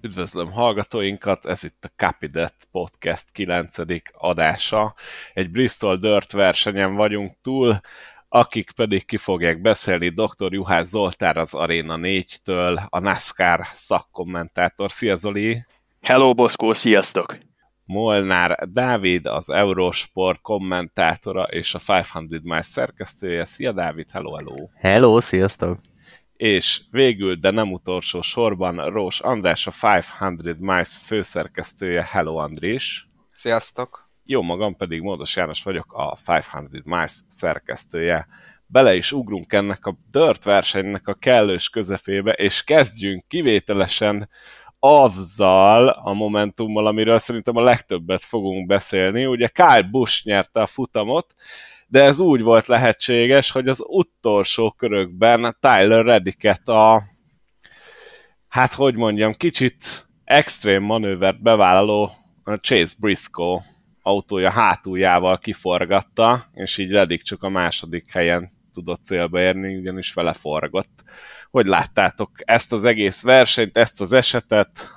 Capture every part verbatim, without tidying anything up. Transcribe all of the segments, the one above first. Üdvözlöm hallgatóinkat, ez itt a Copy That Podcast kilencedik adása. Egy Bristol Dirt versenyen vagyunk túl, akik pedig ki fogják beszélni doktor Juhász Zoltán az Arena négytől, a NASCAR szakkommentátor. Szia Zoli! Hello Boszkó, sziasztok! Molnár Dávid, az Eurosport kommentátora és a ötszáz Miles szerkesztője. Szia Dávid, hello, hello! Hello, sziasztok! És végül, de nem utolsó sorban, Roós András, a ötszáz Miles főszerkesztője. Hello, Andris! Sziasztok! Jó magam pedig Módos János vagyok, a ötszáz Miles szerkesztője. Bele is ugrunk ennek a dirt versenynek a kellős közepébe, és kezdjünk kivételesen azzal a momentummal, amiről szerintem a legtöbbet fogunk beszélni. Ugye Kyle Busch nyerte a futamot, de ez úgy volt lehetséges, hogy az utolsó körökben Tyler Reddicket a, hát hogy mondjam, kicsit extrém manővert bevállaló Chase Briscoe autója hátuljával kiforgatta, és így Reddick csak a második helyen tudott célba érni, ugyanis vele forgott. Hogy láttátok ezt az egész versenyt, ezt az esetet?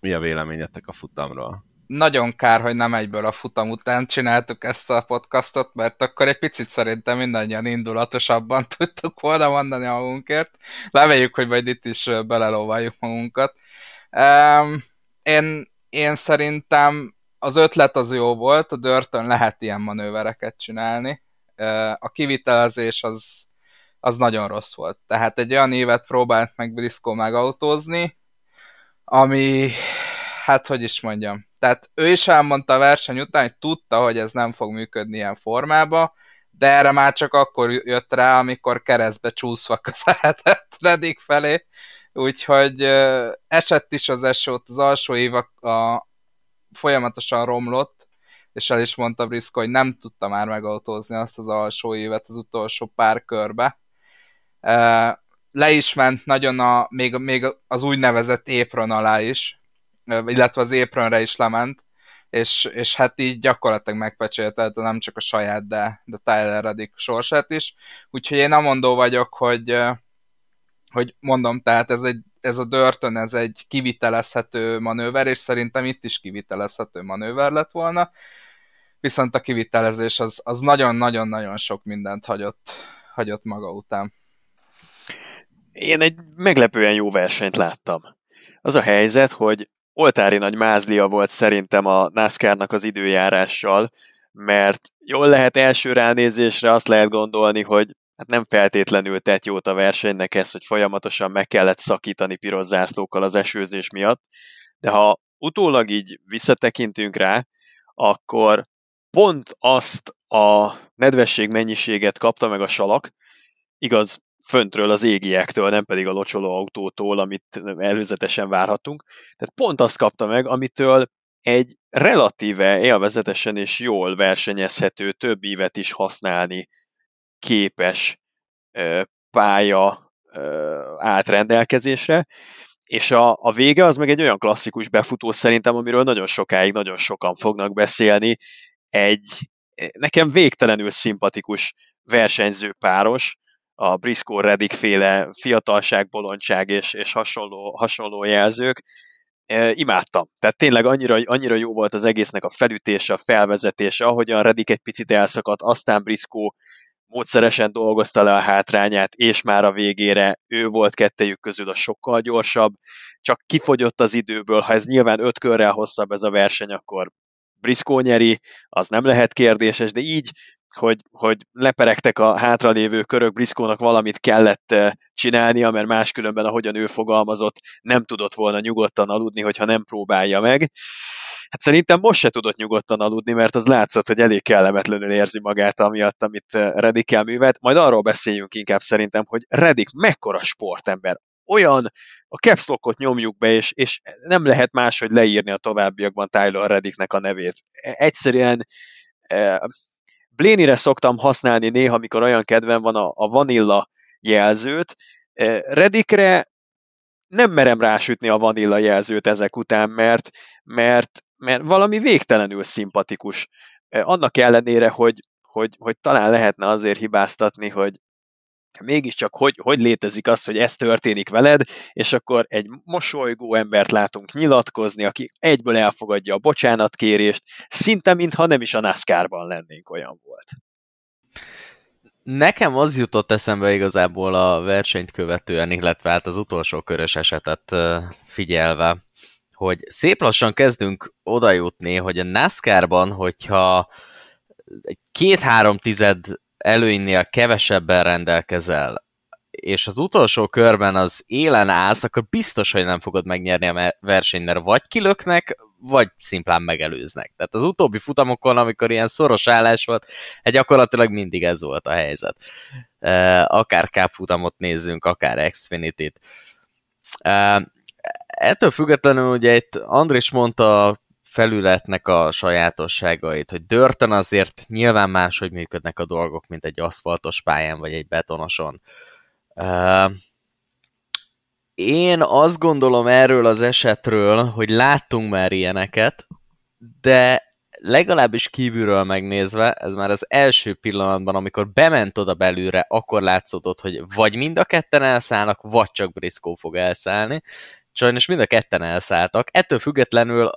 Mi a véleményetek a futamról? Nagyon kár, hogy nem egyből a futam után csináltuk ezt a podcastot, mert akkor egy picit szerintem mindannyian indulatosabban tudtuk volna mondani a magunkért. Reméljük, hogy majd itt is belelóváljuk magunkat. Um, én, én szerintem az ötlet az jó volt, a Dirtön lehet ilyen manővereket csinálni. Uh, a kivitelezés az, az nagyon rossz volt. Tehát egy olyan évet próbált meg Briscoe megautózni, ami, hát hogy is mondjam, tehát ő is elmondta a verseny után, hogy tudta, hogy ez nem fog működni ilyen formába, de erre már csak akkor jött rá, amikor keresztbe csúszva közeledett Reddick felé, úgyhogy esett is az esőt, az alsó év a, a, folyamatosan romlott, és el is mondta Briscoe, hogy nem tudta már megautózni azt az alsó évet az utolsó pár körbe. Le is ment nagyon a, még, még az úgynevezett apron alá is, illetve az apronre is lement, és, és hát így gyakorlatilag megpecsételte nem csak a saját, de, de Tyler Reddick sorsát is. Úgyhogy én amondó vagyok, hogy, hogy mondom, tehát ez, egy, ez a Dirtön, ez egy kivitelezhető manőver, és szerintem itt is kivitelezhető manőver lett volna, viszont a kivitelezés az, az nagyon-nagyon-nagyon sok mindent hagyott, hagyott maga után. Én egy meglepően jó versenyt láttam. Az a helyzet, hogy oltári nagy mázlia volt szerintem a NASCAR-nak az időjárással, mert jól lehet első ránézésre azt lehet gondolni, hogy hát nem feltétlenül tett jót a versenynek ez, hogy folyamatosan meg kellett szakítani piros zászlókkal az esőzés miatt, de ha utólag így visszatekintünk rá, akkor pont azt a nedvesség mennyiséget kapta meg a salak, igaz, föntről az égiektől, nem pedig a locsoló autótól, amit előzetesen várhatunk. Tehát pont azt kapta meg, amitől egy relatíve élvezetesen és jól versenyezhető, több ívet is használni képes ö, pálya ö, átrendelkezésre, és a, a vége az meg egy olyan klasszikus befutó szerintem, amiről nagyon sokáig, nagyon sokan fognak beszélni. Egy nekem végtelenül szimpatikus versenyző páros, a Briscoe Reddick féle fiatalság, bolondság és, és hasonló, hasonló jelzők. E, imádtam. Tehát tényleg annyira, annyira jó volt az egésznek a felütése, a felvezetése, ahogyan Reddick egy picit elszakadt, aztán Briscoe módszeresen dolgozta le a hátrányát, és már a végére ő volt kettejük közül a sokkal gyorsabb, csak kifogyott az időből, ha ez nyilván öt körrel hosszabb ez a verseny, akkor Briscoe nyeri, az nem lehet kérdéses, de így Hogy, hogy leperegtek a hátralévő körök, Briscoe-nak valamit kellett csinálnia, mert máskülönben, ahogyan ő fogalmazott, nem tudott volna nyugodtan aludni, hogyha nem próbálja meg. Hát szerintem most se tudott nyugodtan aludni, mert az látszott, hogy elég kellemetlenül érzi magát, amiatt, amit Reddick művelt. Majd arról beszéljünk inkább szerintem, hogy Reddick mekkora sportember. Olyan, a caps lockot nyomjuk be, és, és nem lehet máshogy leírni a továbbiakban Tyler Reddicknek a nevét. Egyszerűen... Eh, Blaneyre szoktam használni néha, mikor olyan kedvem van a, a vanilla jelzőt. Reddickre nem merem rásütni a vanilla jelzőt ezek után, mert, mert, mert valami végtelenül szimpatikus. Annak ellenére, hogy, hogy, hogy talán lehetne azért hibáztatni, hogy mégiscsak hogy, hogy létezik az, hogy ez történik veled, és akkor egy mosolygó embert látunk nyilatkozni, aki egyből elfogadja a bocsánatkérést, szinte mintha nem is a NASCAR-ban lennénk, olyan volt. Nekem az jutott eszembe igazából a versenyt követően, illetve hát az utolsó körös esetet figyelve, hogy szép lassan kezdünk odajutni, hogy a NASCAR-ban, hogyha két-három tized előnynél kevesebben rendelkezel, és az utolsó körben az élen állsz, akkor biztos, hogy nem fogod megnyerni a versenyt, vagy kilöknek, vagy szimplán megelőznek. Tehát az utóbbi futamokon, amikor ilyen szoros állás volt, hát gyakorlatilag mindig ez volt a helyzet. Akár Cup futamot nézzünk, akár Xfinity-t. Ettől függetlenül ugye itt Andris mondta a felületnek a sajátosságait, hogy dörtön azért nyilván máshogy működnek a dolgok, mint egy aszfaltos pályán, vagy egy betonoson. Én azt gondolom erről az esetről, hogy láttunk már ilyeneket, de legalábbis kívülről megnézve, ez már az első pillanatban, amikor bement oda belülre, akkor látszódott, hogy vagy mind a ketten elszállnak, vagy csak Briscoe fog elszállni. Sajnos mind a ketten elszálltak. Ettől függetlenül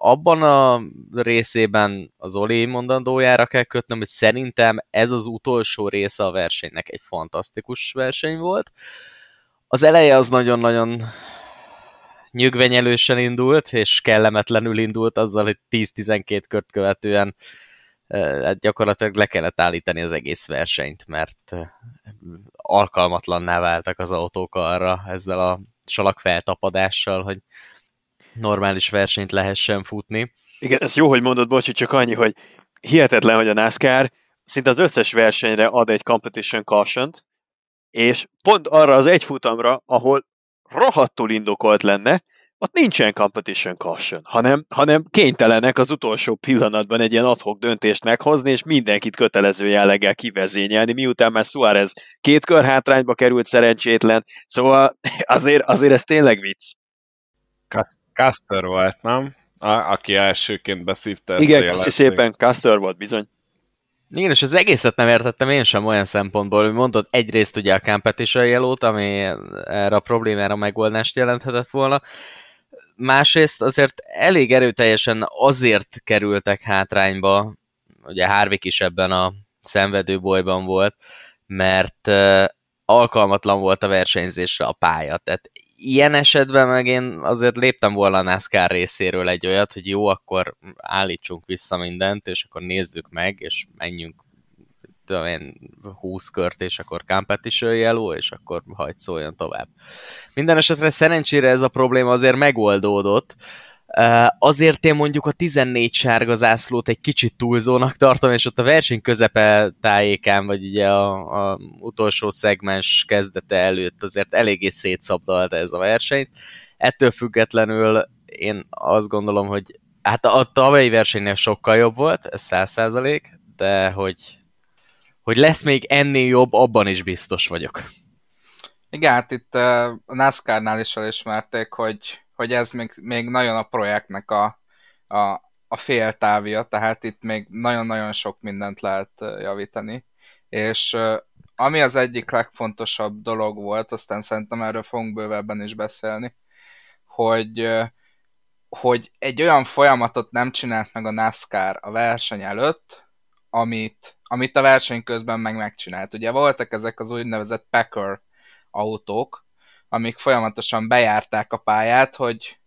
abban a részében az Oli mondandójára kell kötnöm, hogy szerintem ez az utolsó része a versenynek egy fantasztikus verseny volt. Az eleje az nagyon-nagyon nyögvenyelősen indult, és kellemetlenül indult azzal, hogy tíz-tizenkét kört követően hát gyakorlatilag le kellett állítani az egész versenyt, mert alkalmatlanná váltak az autók arra ezzel a salakfeltapadással, hogy normális versenyt lehessen futni. Igen, ez jó, hogy mondod, bocsi, csak annyi, hogy hihetetlen, hogy a NASCAR szinte az összes versenyre ad egy competition caution-t, és pont arra az egy futamra, ahol rohadtul indokolt lenne, ott nincsen competition caution, hanem, hanem kénytelenek az utolsó pillanatban egy ilyen ad hoc döntést meghozni, és mindenkit kötelező jelleggel kivezényelni, miután már Suarez két kör hátrányba került szerencsétlen, szóval azért, azért ez tényleg vicc. Custer volt, nem? A, aki elsőként beszívta ezt. Igen, köszi szépen, Custer volt, bizony. Igen, és az egészet nem értettem én sem olyan szempontból, hogy mondod, egyrészt ugye a competition yellow-t, ami erre a problémára megoldást jelenthetett volna, másrészt azért elég erőteljesen azért kerültek hátrányba, ugye Harvick is ebben a szenvedőbolyban volt, mert alkalmatlan volt a versenyzésre a pálya, tehát ilyen esetben meg én azért léptem volna a NASCAR részéről egy olyat, hogy jó, akkor állítsunk vissza mindent, és akkor nézzük meg, és menjünk tudom én, húsz kört, és akkor competition yellow, és akkor hagyd szóljon tovább. Minden esetre szerencsére ez a probléma azért megoldódott. Azért én mondjuk a tizennégy sárga zászlót egy kicsit túlzónak tartom, és ott a verseny közepe tájékán, vagy ugye a, a utolsó szegmens kezdete előtt azért eléggé szétszabdalta ez a versenyt. Ettől függetlenül én azt gondolom, hogy hát a, a tavalyi versenynél sokkal jobb volt, ez száz százalék, de hogy, hogy lesz még ennél jobb, abban is biztos vagyok. Igen, hát itt a NASCAR-nál is elismerték, hogy hogy ez még, még nagyon a projektnek a, a, a féltávja, tehát itt még nagyon-nagyon sok mindent lehet javítani. És ami az egyik legfontosabb dolog volt, aztán szerintem erről fogunk bővebben is beszélni, hogy, hogy egy olyan folyamatot nem csinált meg a NASCAR a verseny előtt, amit, amit a verseny közben meg megcsinált. Ugye voltak ezek az úgynevezett Packer autók, amik folyamatosan bejárták a pályát, hogy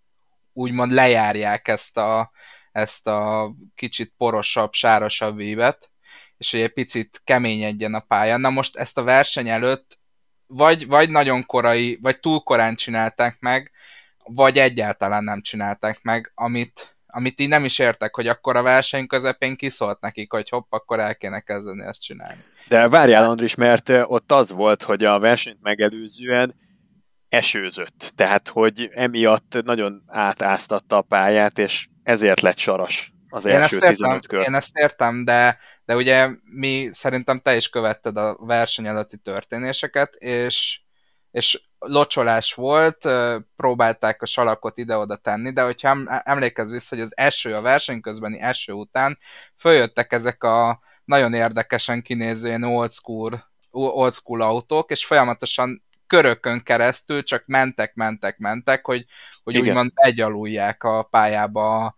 úgymond lejárják ezt a, ezt a kicsit porosabb, sárosabb vívet, és hogy egy picit keményedjen a pálya. Na most ezt a verseny előtt vagy, vagy nagyon korai, vagy túl korán csinálták meg, vagy egyáltalán nem csinálták meg, amit, amit így nem is értek, hogy akkor a verseny közepén kiszólt nekik, hogy hopp, akkor el kéne kezdeni ezt csinálni. De várjál, Andris, mert ott az volt, hogy a versenyt megelőzően esőzött, tehát hogy emiatt nagyon átáztatta a pályát, és ezért lett saras az én első tizenöt kör. Én ezt értem, de, de ugye mi szerintem te is követted a verseny előtti történéseket, és, és locsolás volt, próbálták a salakot ide-oda tenni, de hogyha emlékezz vissza, hogy az eső, a verseny közbeni eső után följöttek ezek a nagyon érdekesen kinéző old school old school autók, és folyamatosan körökön keresztül csak mentek, mentek, mentek, hogy, hogy úgymond begyalulják a pályába,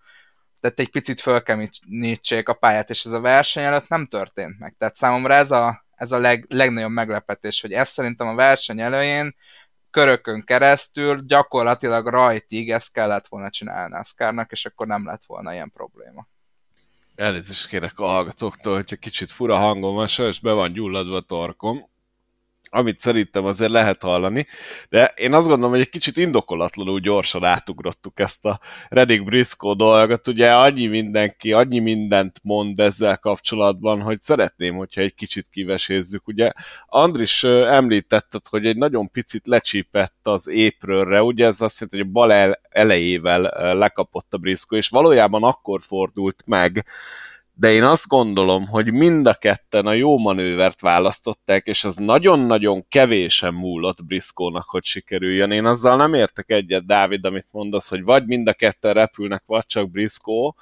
tehát egy picit fölkemítsék a pályát, és ez a verseny előtt nem történt meg. Tehát számomra ez a, ez a leg, legnagyobb meglepetés, hogy ez szerintem a verseny elején körökön keresztül gyakorlatilag rajtig ezt kellett volna csinálni a NASCAR-nak, és akkor nem lett volna ilyen probléma. Elnézést kérek a hallgatóktól, hogyha kicsit fura hangom van, sajnos be van gyulladva a torkom, amit szerintem azért lehet hallani, de én azt gondolom, hogy egy kicsit indokolatlanul gyorsan átugrottuk ezt a Reddick Briscoe dolgot, ugye annyi mindenki, annyi mindent mond ezzel kapcsolatban, hogy szeretném, hogyha egy kicsit kivesézzük, ugye Andris említetted, hogy egy nagyon picit lecsípett az apronra, ugye ez azt jelenti, hogy a bal elejével lekapott a Briscoe, és valójában akkor fordult meg, de én azt gondolom, hogy mind a ketten a jó manővert választották, és az nagyon-nagyon kevésen múlott Briscoe-nak, hogy sikerüljön. Én azzal nem értek egyet, Dávid, amit mondasz, hogy vagy mind a ketten repülnek, vagy csak Briscoe.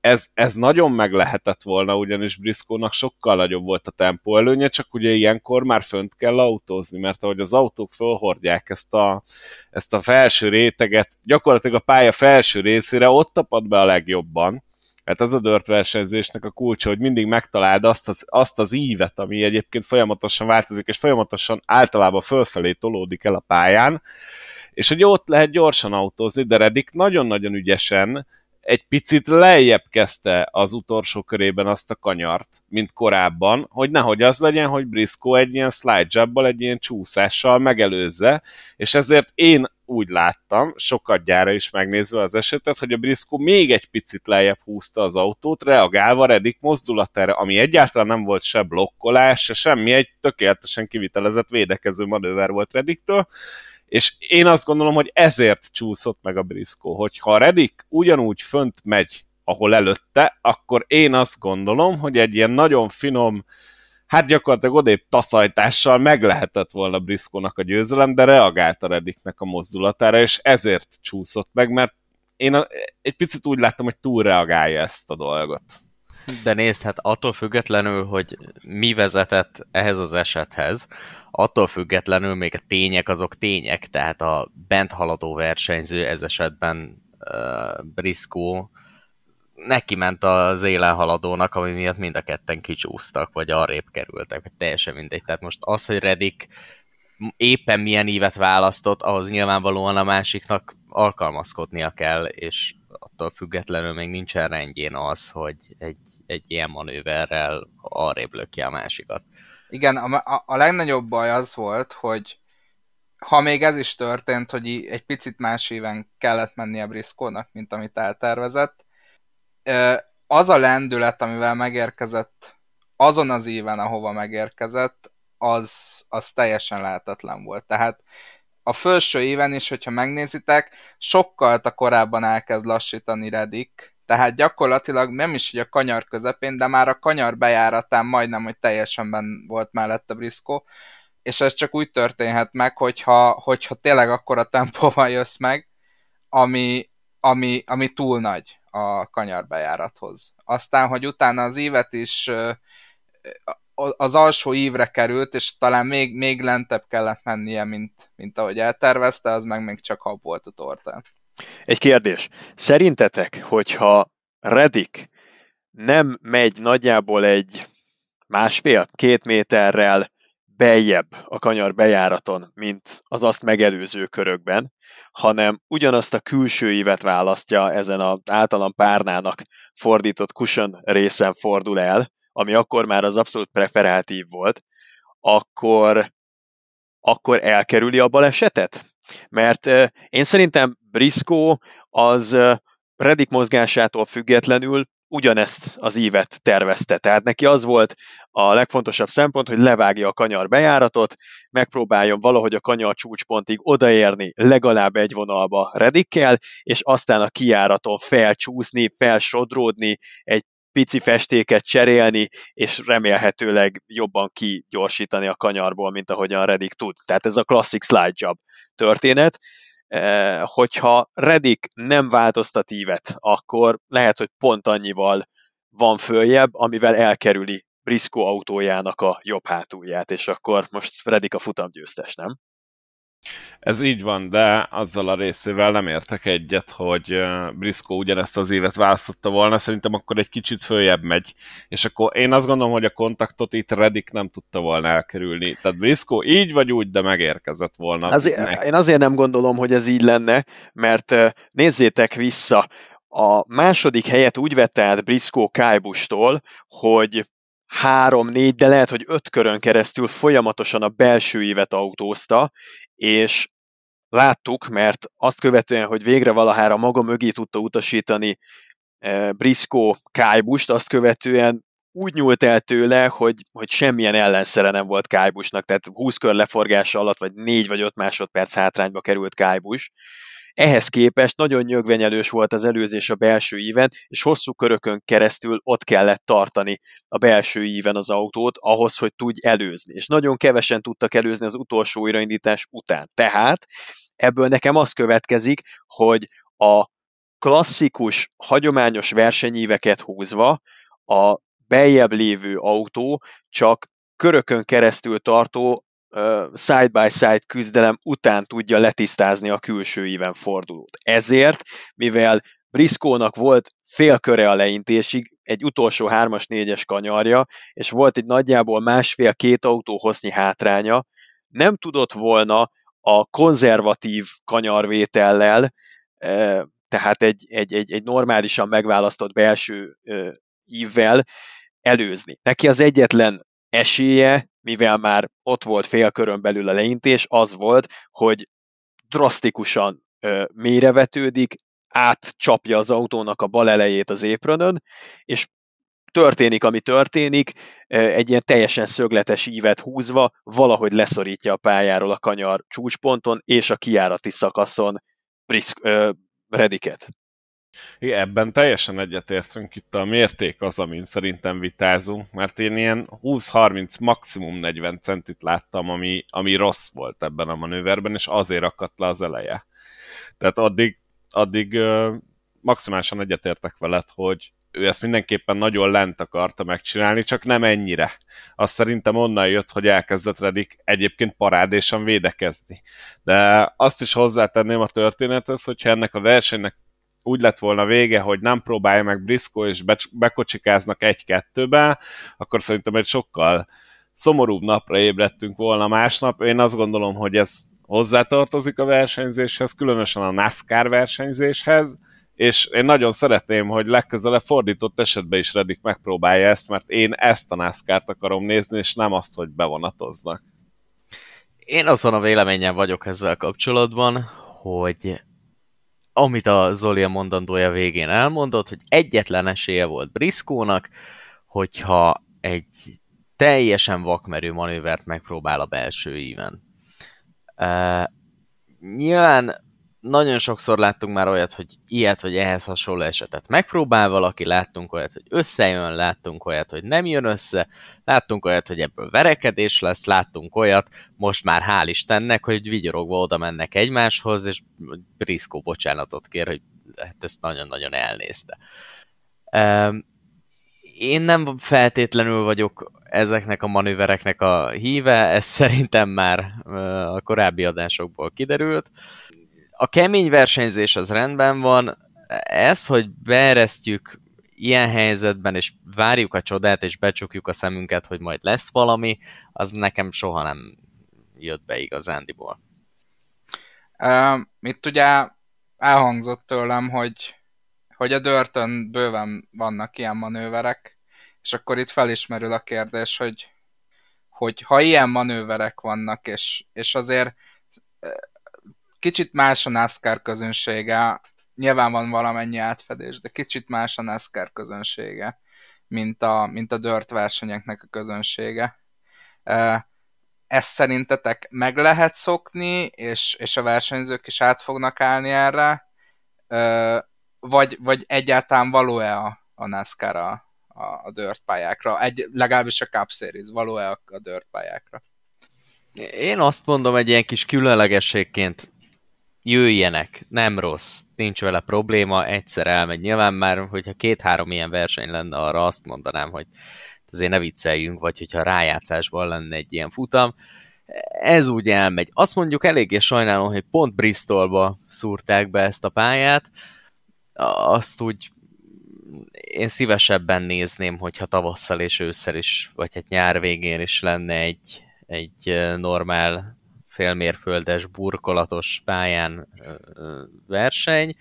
Ez, ez nagyon meg lehetett volna, ugyanis Briscoe-nak sokkal nagyobb volt a tempó előnye, csak ugye ilyenkor már fönt kell autózni, mert ahogy az autók fölhordják ezt a, ezt a felső réteget, gyakorlatilag a pálya felső részére ott tapad be a legjobban. Hát ez a dirt versenyzésnek a kulcsa, hogy mindig megtaláld azt az, azt az ívet, ami egyébként folyamatosan változik, és folyamatosan általában fölfelé tolódik el a pályán, és hogy ott lehet gyorsan autózni, de Reddick nagyon-nagyon ügyesen egy picit lejjebb kezdte az utolsó körében azt a kanyart, mint korábban, hogy nehogy az legyen, hogy Briscoe egy ilyen slide jobbal, egy ilyen csúszással megelőzze, és ezért én úgy láttam, sokat gyára is megnézve az esetet, hogy a Briscoe még egy picit lejjebb húzta az autót, reagálva Reddick mozdulatára, ami egyáltalán nem volt se blokkolás, se semmi, egy tökéletesen kivitelezett védekező manőver volt Reddick-től, és én azt gondolom, hogy ezért csúszott meg a Briscoe, hogy ha Reddick ugyanúgy fönt megy, ahol előtte, akkor én azt gondolom, hogy egy ilyen nagyon finom, hát gyakorlatilag odébb taszajtással meg lehetett volna Briscoe-nak a győzelem, de reagált a Reddicknek a mozdulatára, és ezért csúszott meg, mert én a, egy picit úgy láttam, hogy túlreagálja ezt a dolgot. De nézd, hát attól függetlenül, hogy mi vezetett ehhez az esethez, attól függetlenül még a tények azok tények, tehát a bent haladó versenyző, ez esetben uh, Briscoe, neki ment az élen haladónak, ami miatt mind a ketten kicsúsztak, vagy arrébb kerültek, vagy teljesen mindegy. Tehát most az, hogy Reddick éppen milyen ívet választott, ahhoz nyilvánvalóan a másiknak alkalmazkodnia kell, és attól függetlenül még nincsen rendjén az, hogy egy, egy ilyen manőverrel arrébb löki a másikat. Igen, a, a legnagyobb baj az volt, hogy ha még ez is történt, hogy egy picit más íven kellett menni a Briscoe-nak, mint amit eltervezett, az a lendület, amivel megérkezett, azon az éven, ahova megérkezett, az, az teljesen lehetetlen volt. Tehát a felső éven is, hogyha megnézitek, sokkal korábban elkezd lassítani Reddick, tehát gyakorlatilag nem is így a kanyar közepén, de már a kanyar bejáratán majdnem, hogy teljesen benn volt mellett a Briscoe, és ez csak úgy történhet meg, hogyha, hogyha tényleg akkora tempóval jössz meg, ami, ami, ami túl nagy a kanyarbejárathoz. Aztán, hogy utána az ívet is az alsó ívre került, és talán még, még lentebb kellett mennie, mint, mint ahogy eltervezte, az meg még csak hab volt a tortán. Egy kérdés. Szerintetek, hogyha Reddick nem megy nagyjából egy másfél-két méterrel beljebb a kanyar bejáraton, mint az azt megelőző körökben, hanem ugyanazt a külső ívet választja, ezen az általam párnának fordított cushion részen fordul el, ami akkor már az abszolút preferált ív volt, akkor, akkor elkerüli a balesetet? Mert én szerintem Briscoe az Reddick mozgásától függetlenül ugyanezt az ívet tervezte. Tehát neki az volt a legfontosabb szempont, hogy levágja a kanyar bejáratot, megpróbáljon valahogy a kanyar csúcspontig odaérni legalább egy vonalba Reddickkel, és aztán a kijáraton felcsúszni, felsodródni, egy pici festéket cserélni, és remélhetőleg jobban kigyorsítani a kanyarból, mint ahogyan Reddick tud. Tehát ez a klasszik slide job történet. Hogyha Reddick nem változtat ívet, akkor lehet, hogy pont annyival van följebb, amivel elkerüli Briscoe autójának a jobb hátulját, és akkor most Reddick a futamgyőztes, nem? Ez így van, de azzal a részével nem értek egyet, hogy Briscoe ugyanezt az évet választotta volna, szerintem akkor egy kicsit följebb megy, és akkor én azt gondolom, hogy a kontaktot itt Reddick nem tudta volna elkerülni, tehát Briscoe így vagy úgy, de megérkezett volna. Azért, én azért nem gondolom, hogy ez így lenne, mert nézzétek vissza, a második helyet úgy vette át Briscoe Kyle Busch-tól, hogy három, négy, de lehet, hogy öt körön keresztül folyamatosan a belső évet autózta, és láttuk, mert azt követően, hogy végre valahára maga mögé tudta utasítani Briscoe Kyle Busch-t, azt követően úgy nyúlt el tőle, hogy, hogy semmilyen ellenszere nem volt Kyle Busch-nak, tehát húsz kör leforgása alatt, vagy négy vagy öt másodperc hátrányba került Kyle Busch. Ehhez képest nagyon nyögvenyelős volt az előzés a belső íven, és hosszú körökön keresztül ott kellett tartani a belső íven az autót, ahhoz, hogy tudj előzni. És nagyon kevesen tudtak előzni az utolsó újraindítás után. Tehát ebből nekem az következik, hogy a klasszikus, hagyományos versenyíveket húzva a beljebb lévő autó csak körökön keresztül tartó, side-by-side küzdelem után tudja letisztázni a külső íven fordulót. Ezért, mivel Briscoe-nak volt fél köre a leintésig, egy utolsó hármas-négyes kanyarja, és volt egy nagyjából másfél-két autó hossznyi hátránya, nem tudott volna a konzervatív kanyarvétellel, tehát egy, egy, egy, egy normálisan megválasztott belső ívvel előzni. Neki az egyetlen esélye, mivel már ott volt fél körön belül a leintés, az volt, hogy drasztikusan ö, mélyrevetődik, átcsapja az autónak a bal elejét az éprönön, és történik, ami történik, ö, egy ilyen teljesen szögletes ívet húzva valahogy leszorítja a pályáról a kanyar csúcsponton és a kijárati szakaszon Brisk, ö, Reddicket. Igen, ebben teljesen egyetértünk, itt a mérték az, amin szerintem vitázunk, mert én ilyen húsz-harminc, maximum negyven centit láttam, ami, ami rossz volt ebben a manőverben, és azért akadt le az eleje. Tehát addig, addig uh, maximálisan egyetértek veled, hogy ő ezt mindenképpen nagyon lent akarta megcsinálni, csak nem ennyire. Azt szerintem onnan jött, hogy elkezdett Reddick egyébként parádésan védekezni. De azt is hozzátenném a történethez, hogyha ennek a versenynek úgy lett volna vége, hogy nem próbálja meg Briscoe, és bekocsikáznak egy-kettőbe, akkor szerintem egy sokkal szomorúbb napra ébredtünk volna másnap. Én azt gondolom, hogy ez hozzátartozik a versenyzéshez, különösen a NASCAR versenyzéshez, és én nagyon szeretném, hogy legközelebb fordított esetben is Reddick megpróbálja ezt, mert én ezt a NASCAR-t akarom nézni, és nem azt, hogy bevonatoznak. Én azon a véleményen vagyok ezzel kapcsolatban, hogy amit a Zoli a mondandója végén elmondott, hogy egyetlen esélye volt Briscoe-nak, hogyha egy teljesen vakmerő manővert megpróbál a belső íven. Uh, nyilván nagyon sokszor láttunk már olyat, hogy ilyet vagy ehhez hasonló esetet megpróbál valaki, láttunk olyat, hogy összejön, láttunk olyat, hogy nem jön össze, láttunk olyat, hogy ebből verekedés lesz, láttunk olyat, most már hál' Istennek, hogy vigyorogva oda mennek egymáshoz, és Briscoe bocsánatot kér, hogy hát ezt nagyon-nagyon elnézte. Én nem feltétlenül vagyok ezeknek a manővereknek a híve, ez szerintem már a korábbi adásokból kiderült. A kemény versenyzés az rendben van, ez, hogy beeresztjük ilyen helyzetben, és várjuk a csodát, és becsukjuk a szemünket, hogy majd lesz valami, az nekem soha nem jött be igazándiból. Uh, itt ugye elhangzott tőlem, hogy, hogy a Dirtön bőven vannak ilyen manőverek, és akkor itt felismerül a kérdés, hogy, hogy ha ilyen manőverek vannak, és, és azért... Kicsit más a NASCAR közönsége, nyilván van valamennyi átfedés, de kicsit más a NASCAR közönsége, mint a, mint a dirt versenyeknek a közönsége. Ezt szerintetek meg lehet szokni, és, és a versenyzők is át fognak állni erre, vagy, vagy egyáltalán való-e a, a NASCAR a, a dirt pályákra, Egy, legalábbis a Cup Series, való-e a, a dirt pályákra? Én azt mondom, egy ilyen kis különlegességként jöjjenek, nem rossz, nincs vele probléma, egyszer elmegy. Nyilván már, hogyha két-három ilyen verseny lenne, arra azt mondanám, hogy azért ne vicceljünk, vagy hogyha rájátszásban lenne egy ilyen futam. Ez úgy elmegy. Azt mondjuk eléggé sajnálom, hogy pont Bristolba szúrták be ezt a pályát. Azt úgy én szívesebben nézném, hogyha tavasszal és ősszel is, vagy hát nyár végén is lenne egy, egy normál félmérföldes, burkolatos pályán verseny.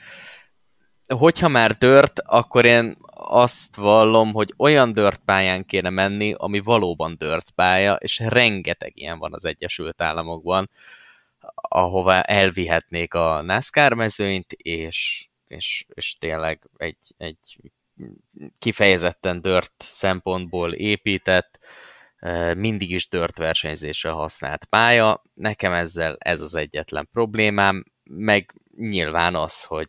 Hogyha már dört, akkor én azt vallom, hogy olyan dörtpályán kéne menni, ami valóban dörtpálya, és rengeteg ilyen van az Egyesült Államokban, ahova elvihetnék a NASCAR mezőnyt, és, és, és tényleg egy, egy kifejezetten dört szempontból épített, mindig is dört versenyzésre használt pálya. Nekem ezzel ez az egyetlen problémám, meg nyilván az, hogy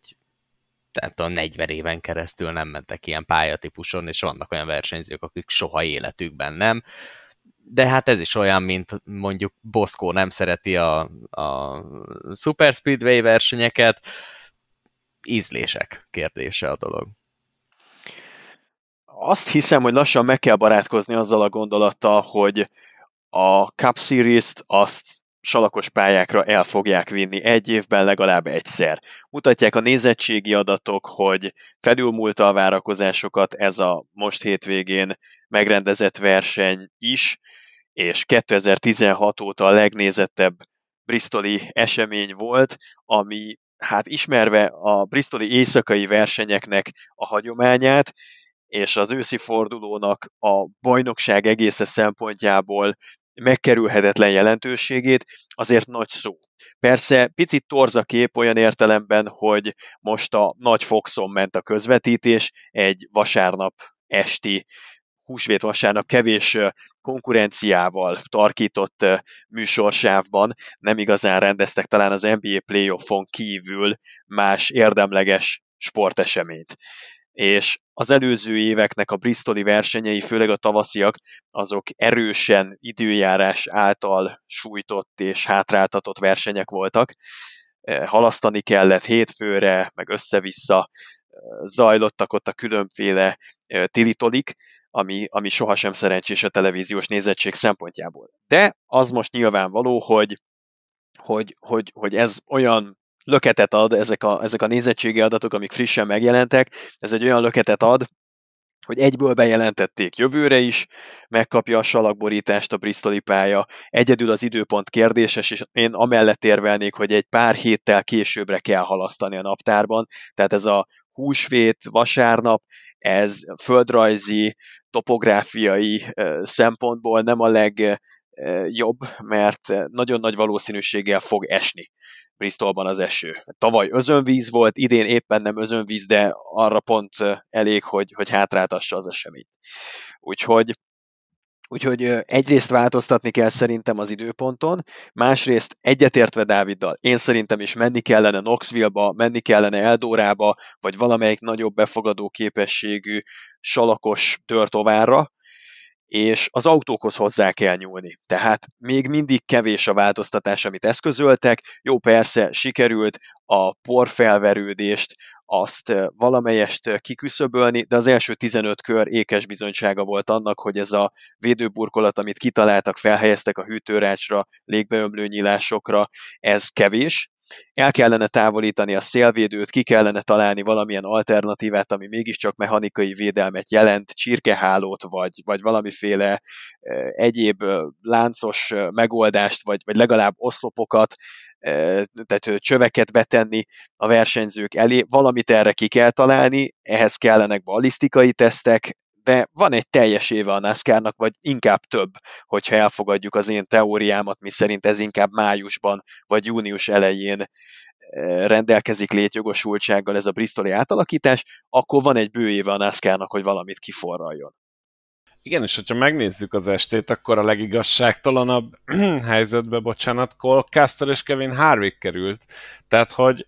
tehát a negyven éven keresztül nem mentek ilyen pályatípuson, és vannak olyan versenyzők, akik soha életükben nem. De hát ez is olyan, mint mondjuk Bosco nem szereti a, a Super Speedway versenyeket. Ízlések kérdése a dolog. Azt hiszem, hogy lassan meg kell barátkozni azzal a gondolattal, hogy a Cup Series-t azt salakos pályákra el fogják vinni egy évben legalább egyszer. Mutatják a nézettségi adatok, hogy felülmúlta a várakozásokat ez a most hétvégén megrendezett verseny is, és kétezer-tizenhat óta a legnézettebb bristoli esemény volt, ami hát ismerve a bristoli éjszakai versenyeknek a hagyományát, és az őszi fordulónak a bajnokság egésze szempontjából megkerülhetetlen jelentőségét, azért nagy szó. Persze picit torz a kép olyan értelemben, hogy most a nagy Foxon ment a közvetítés, egy vasárnap esti, húsvét vasárnap kevés konkurenciával tarkított műsorsávban, nem igazán rendeztek talán az en bé á playoffon kívül más érdemleges sporteseményt. És az előző éveknek a bristoli versenyei, főleg a tavasziak, azok erősen időjárás által sújtott és hátráltatott versenyek voltak. Halasztani kellett hétfőre, meg össze-vissza zajlottak ott a különféle tilitolik, ami, ami sohasem szerencsés a televíziós nézettség szempontjából. De az most nyilvánvaló, hogy, hogy, hogy, hogy ez olyan löketet ad, ezek a, ezek a nézettségi adatok, amik frissen megjelentek, ez egy olyan löketet ad, hogy egyből bejelentették jövőre is, megkapja a salakborítást a bristoli pálya, egyedül az időpont kérdéses, és én amellett érvelnék, hogy egy pár héttel későbbre kell halasztani a naptárban, tehát ez a húsvét, vasárnap, ez földrajzi, topográfiai szempontból nem a leg... jobb, mert nagyon nagy valószínűséggel fog esni Bristolban az eső. Tavaly özönvíz volt, idén éppen nem özönvíz, de arra pont elég, hogy, hogy hátráltassa az eseményt. Úgyhogy, úgyhogy egyrészt változtatni kell szerintem az időponton, másrészt egyetértve Dáviddal, én szerintem is menni kellene Knoxville-ba, menni kellene Eldorába, vagy valamelyik nagyobb befogadó képességű salakos törtovárra, és az autókhoz hozzá kell nyúlni. Tehát még mindig kevés a változtatás, amit eszközöltek. Jó, persze, sikerült a porfelverődést, azt valamelyest kiküszöbölni, de az első tizenöt kör ékes bizonysága volt annak, hogy ez a védőburkolat, amit kitaláltak, felhelyeztek a hűtőrácsra, légbeömlő nyílásokra, ez kevés. El kellene távolítani a szélvédőt, ki kellene találni valamilyen alternatívát, ami mégiscsak mechanikai védelmet jelent, csirkehálót, vagy, vagy valamiféle e, egyéb láncos megoldást, vagy, vagy legalább oszlopokat, e, tehát csöveket betenni a versenyzők elé. Valamit erre ki kell találni, ehhez kellenek ballisztikai tesztek, de van egy teljes éve a NASCAR-nak, vagy inkább több, hogyha elfogadjuk az én teóriámat, miszerint ez inkább májusban, vagy június elején rendelkezik létjogosultsággal ez a bristoli átalakítás, akkor van egy bő éve a NASCAR-nak, hogy valamit kiforraljon. Igen, és hogyha megnézzük az estét, akkor a legigazságtalanabb helyzetbe, bocsánat, Cole Custer és Kevin Harvick került. Tehát, hogy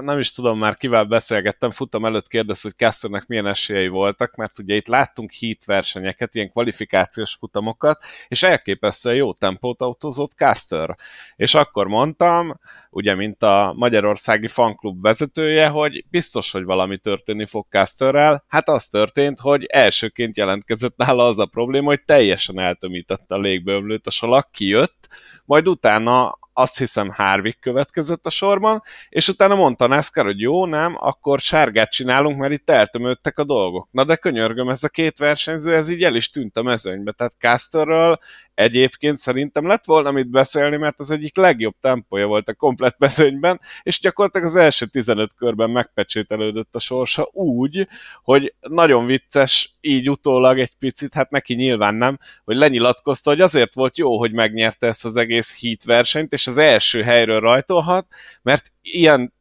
nem is tudom már kivel beszélgettem, futam előtt kérdezte, hogy Custernek milyen esélyei voltak, mert ugye itt láttunk heat versenyeket, ilyen kvalifikációs futamokat, és elképesztően jó tempót autózott Custer. És akkor mondtam, ugye mint a magyarországi fanklub vezetője, hogy biztos, hogy valami történni fog Custerrel, hát az történt, hogy elsőként jelentkezett nála az a probléma, hogy teljesen eltömítette a légbeömlőt a salak, kijött, majd utána azt hiszem Harvick következett a sorban, és utána mondta NASCAR, hogy jó, nem, akkor sárgát csinálunk, mert itt eltömődtek a dolgok. Na de könyörgöm, ez a két versenyző, ez így el is tűnt a mezőnybe, tehát Custerről egyébként szerintem lett volna mit beszélni, mert az egyik legjobb tempója volt a komplett mezőnyben, és gyakorlatilag az első tizenöt körben megpecsételődött a sorsa úgy, hogy nagyon vicces, így utólag egy picit, hát neki nyilván nem, hogy lenyilatkozta, hogy azért volt jó, hogy megnyerte ezt az egész heat versenyt, és az első helyről rajtolhat, mert ilyen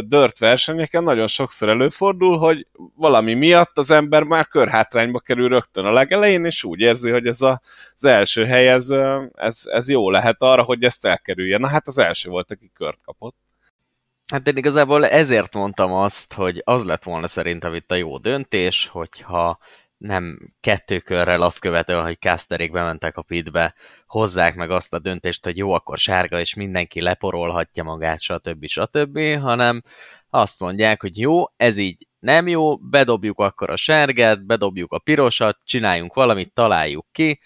dirt versenyeken nagyon sokszor előfordul, hogy valami miatt az ember már körhátrányba kerül rögtön a legelején, és úgy érzi, hogy ez a, az első hely, ez, ez, ez jó lehet arra, hogy ezt elkerülje. Na hát az első volt, aki kört kapott. Hát én igazából ezért mondtam azt, hogy az lett volna szerintem itt a jó döntés, hogyha nem kettő körrel azt követően, hogy Custerék bementek a pitbe, hozzák meg azt a döntést, hogy jó, akkor sárga, és mindenki leporolhatja magát, stb. stb., hanem azt mondják, hogy jó, ez így nem jó, bedobjuk akkor a sárgát, bedobjuk a pirosat, csináljunk valamit, találjuk ki,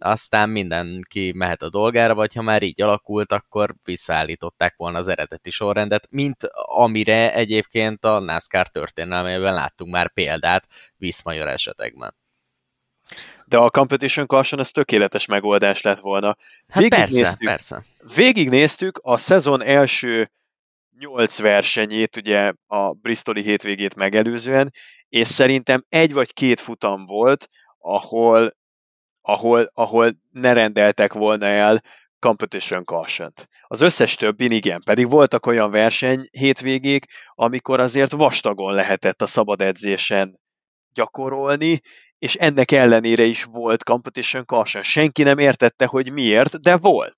aztán mindenki mehet a dolgára, vagy ha már így alakult, akkor visszaállították volna az eredeti sorrendet, mint amire egyébként a NASCAR történelmében láttunk már példát Viszmajor esetekben. De a Competition Caution ez tökéletes megoldás lett volna. Hát végignéztük, persze, persze. Végignéztük a szezon első nyolc versenyét, ugye a Bristoli hétvégét megelőzően, és szerintem egy vagy két futam volt, ahol Ahol, ahol ne rendeltek volna el Competition Caution-t. Az összes többin igen, pedig voltak olyan verseny hétvégék, amikor azért vastagon lehetett a szabad edzésen gyakorolni, és ennek ellenére is volt Competition Caution. Senki nem értette, hogy miért, de volt.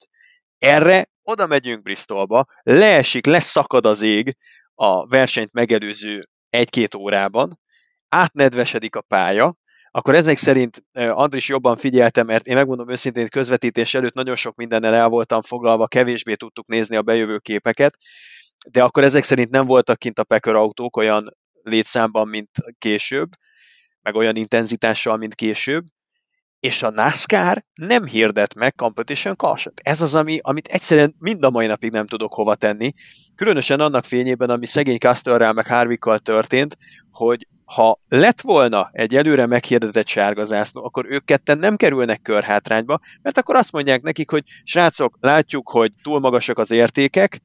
Erre oda megyünk Bristolba, leesik, leszakad az ég a versenyt megelőző egy-két órában, átnedvesedik a pálya, akkor ezek szerint Andris jobban figyelte, mert én megmondom őszintén, közvetítés előtt nagyon sok mindennel el voltam foglalva, kevésbé tudtuk nézni a bejövő képeket, de akkor ezek szerint nem voltak kint a Packer autók olyan létszámban, mint később, meg olyan intenzitással, mint később, és a NASCAR nem hirdet meg Competition Caution-t. Ez az, ami, amit egyszerűen mind a mai napig nem tudok hova tenni, különösen annak fényében, ami szegény Custerrel meg Harvickkal történt, hogy ha lett volna egy előre meghirdetett sárga zászló, akkor ők ketten nem kerülnek körhátrányba, mert akkor azt mondják nekik, hogy srácok, látjuk, hogy túl magasak az értékek,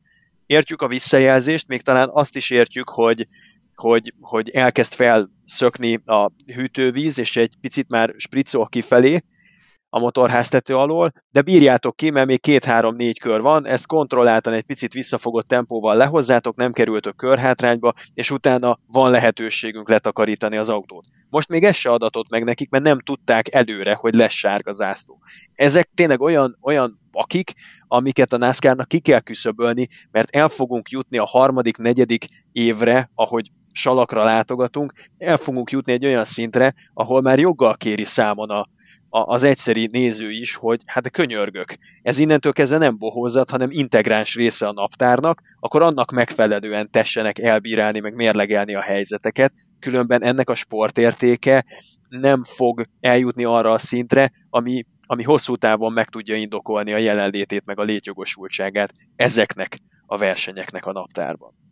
értjük a visszajelzést, még talán azt is értjük, hogy, hogy, hogy elkezd felszökni a hűtővíz, és egy picit már spriccol kifelé a motorháztető alól, de bírjátok ki, mert még két-három-négy kör van, ezt kontrolláltan egy picit visszafogott tempóval lehozzátok, nem kerültök körhátrányba, és utána van lehetőségünk letakarítani az autót. Most még ez se adatott meg nekik, mert nem tudták előre, hogy lesz sárga zászló. Ezek tényleg olyan, olyan akik, amiket a NASCAR-nak ki kell küszöbölni, mert el fogunk jutni a harmadik, negyedik évre, ahogy salakra látogatunk, el fogunk jutni egy olyan szintre, ahol már joggal kéri számon a az egyszeri néző is, hogy hát könyörgök, ez innentől kezdve nem bohózat, hanem integráns része a naptárnak, akkor annak megfelelően tessenek elbírálni, meg mérlegelni a helyzeteket, különben ennek a sportértéke nem fog eljutni arra a szintre, ami, ami hosszú távon meg tudja indokolni a jelenlétét, meg a létjogosultságát ezeknek a versenyeknek a naptárban.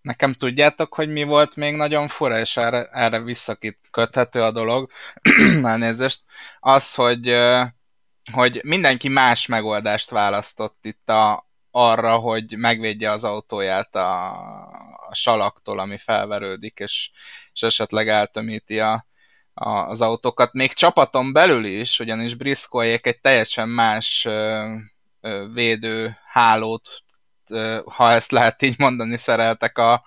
Nekem tudjátok, hogy mi volt még nagyon fura, és erre, erre visszaköthető a dolog, elnézést, az, hogy, hogy mindenki más megoldást választott itt a, arra, hogy megvédje az autóját a, a salaktól, ami felverődik, és, és esetleg eltömíti a, a, az autókat. Még csapaton belül is, ugyanis Briscoék egy teljesen más ö, ö, védő hálót, ha ezt lehet így mondani, szereltek a,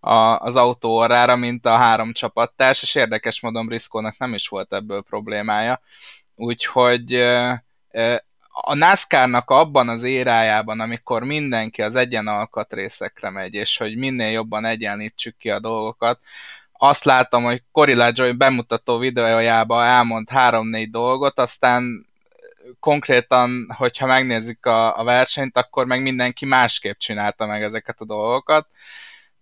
a, az autó orrára, mint a három csapattárs, és érdekes módon Briscoe-nak nem is volt ebből problémája. Úgyhogy a NASCAR-nak abban az érájában, amikor mindenki az egyen alkatrészekre megy, és hogy minél jobban egyenlítsük ki a dolgokat, azt látom, hogy Cory LaJoie bemutató videójában elmond három-négy dolgot, aztán konkrétan, hogyha megnézzük a, a versenyt, akkor meg mindenki másképp csinálta meg ezeket a dolgokat.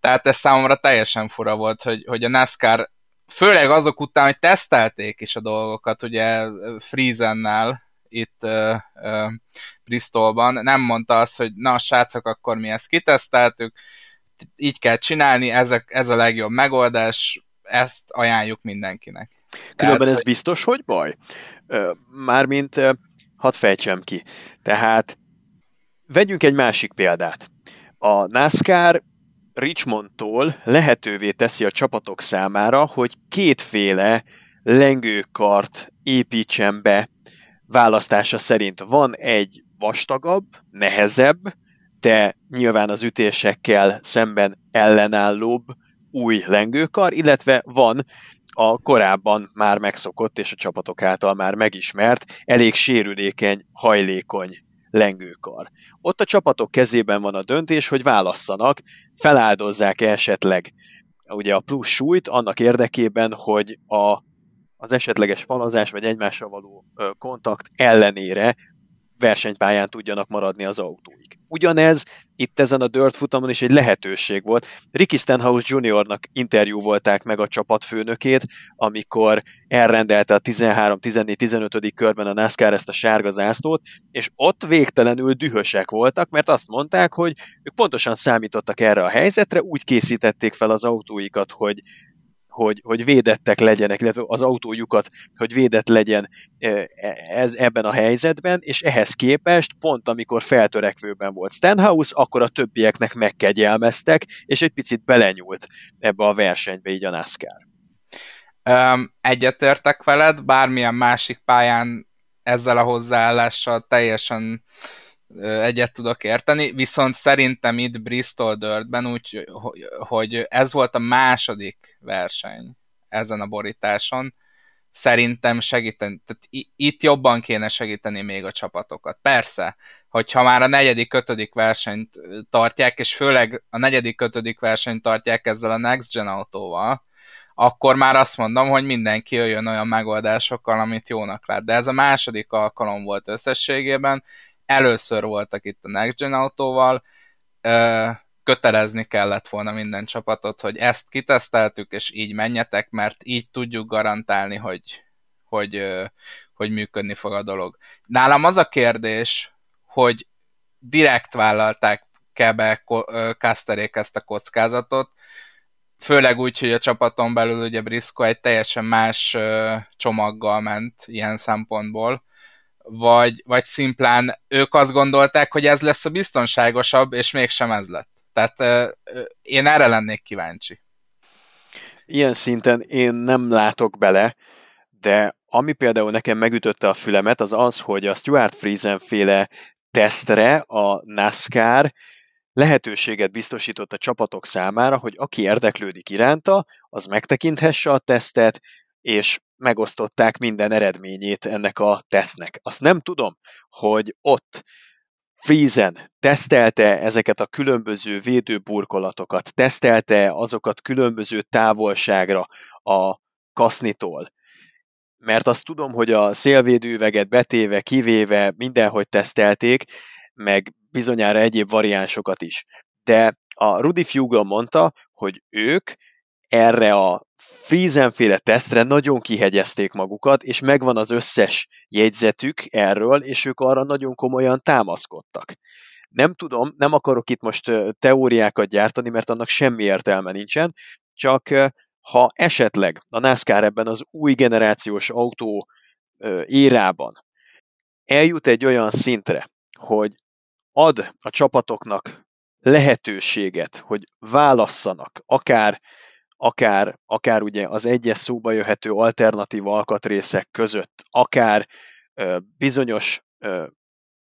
Tehát ez számomra teljesen fura volt, hogy, hogy a NASCAR, főleg azok után, hogy tesztelték is a dolgokat, ugye Friesen-nál itt uh, uh, Bristolban, nem mondta azt, hogy na srácok, akkor mi ezt kiteszteltük, így kell csinálni, ez, ez a legjobb megoldás, ezt ajánljuk mindenkinek. Különben tehát, ez hogy... biztos, hogy baj? Mármint, hadd fejtsem ki. Tehát vegyünk egy másik példát. A NASCAR Richmondtól lehetővé teszi a csapatok számára, hogy kétféle lengőkart építsen be választása szerint. Van egy vastagabb, nehezebb, de nyilván az ütésekkel szemben ellenállóbb új lengőkar, illetve van a korábban már megszokott és a csapatok által már megismert, elég sérülékeny, hajlékony lengőkar. Ott a csapatok kezében van a döntés, hogy válasszanak, feláldozzák esetleg ugye a plusz súlyt annak érdekében, hogy a, az esetleges falazás vagy egymással való ö, kontakt ellenére versenypályán tudjanak maradni az autóik. Ugyanez itt ezen a dirt futamon is egy lehetőség volt. Ricky Stenhouse Juniornak interjú volták meg a csapatfőnökét, amikor elrendelte a tizenhárom tizennégy tizenötödik körben a NASCAR ezt a sárga zászlót, és ott végtelenül dühösek voltak, mert azt mondták, hogy ők pontosan számítottak erre a helyzetre, úgy készítették fel az autóikat, hogy Hogy, hogy védettek legyenek, illetve az autójukat, hogy védett legyen ez, ebben a helyzetben, és ehhez képest pont amikor feltörekvőben volt Stenhouse, akkor a többieknek megkegyelmeztek, és egy picit belenyúlt ebbe a versenybe így a NASCAR. Um, egyetértek veled, bármilyen másik pályán ezzel a hozzáállással teljesen egyet tudok érteni, viszont szerintem itt Bristol Dirtben úgy, hogy ez volt a második verseny ezen a borításon, szerintem segíteni, tehát itt jobban kéne segíteni még a csapatokat. Persze, hogyha már a negyedik, ötödik versenyt tartják, és főleg a negyedik, ötödik versenyt tartják ezzel a Next Gen autóval, akkor már azt mondom, hogy mindenki jöjjön olyan megoldásokkal, amit jónak lát. De ez a második alkalom volt összességében, először voltak itt a Next Gen autóval, kötelezni kellett volna minden csapatot, hogy ezt kiteszteltük, és így menjetek, mert így tudjuk garantálni, hogy, hogy, hogy működni fog a dolog. Nálam az a kérdés, hogy direkt vállalták be Custerék ezt a kockázatot, főleg úgy, hogy a csapaton belül ugye Briscoe egy teljesen más csomaggal ment ilyen szempontból, Vagy, vagy szimplán ők azt gondolták, hogy ez lesz a biztonságosabb, és mégsem ez lett. Tehát euh, én erre lennék kíváncsi. Ilyen szinten én nem látok bele, de ami például nekem megütötte a fülemet, az az, hogy a Stuart Friesen-féle tesztre a NASCAR lehetőséget biztosított a csapatok számára, hogy aki érdeklődik iránta, az megtekinthesse a tesztet, és megosztották minden eredményét ennek a tesznek. Azt nem tudom, hogy ott Friesen tesztelte ezeket a különböző védőburkolatokat, tesztelte azokat különböző távolságra a kasznitól. Mert azt tudom, hogy a szélvédőüveget betéve, kivéve mindenhogy tesztelték, meg bizonyára egyéb variánsokat is. De a Rudy Fugle mondta, hogy ők erre a Friesen-féle tesztre nagyon kihegyezték magukat, és megvan az összes jegyzetük erről, és ők arra nagyon komolyan támaszkodtak. Nem tudom, nem akarok itt most teóriákat gyártani, mert annak semmi értelme nincsen, csak ha esetleg a NASCAR ebben az új generációs autó érában eljut egy olyan szintre, hogy ad a csapatoknak lehetőséget, hogy válasszanak akár Akár, akár ugye az egyes szóba jöhető alternatív alkatrészek között, akár ö, bizonyos ö,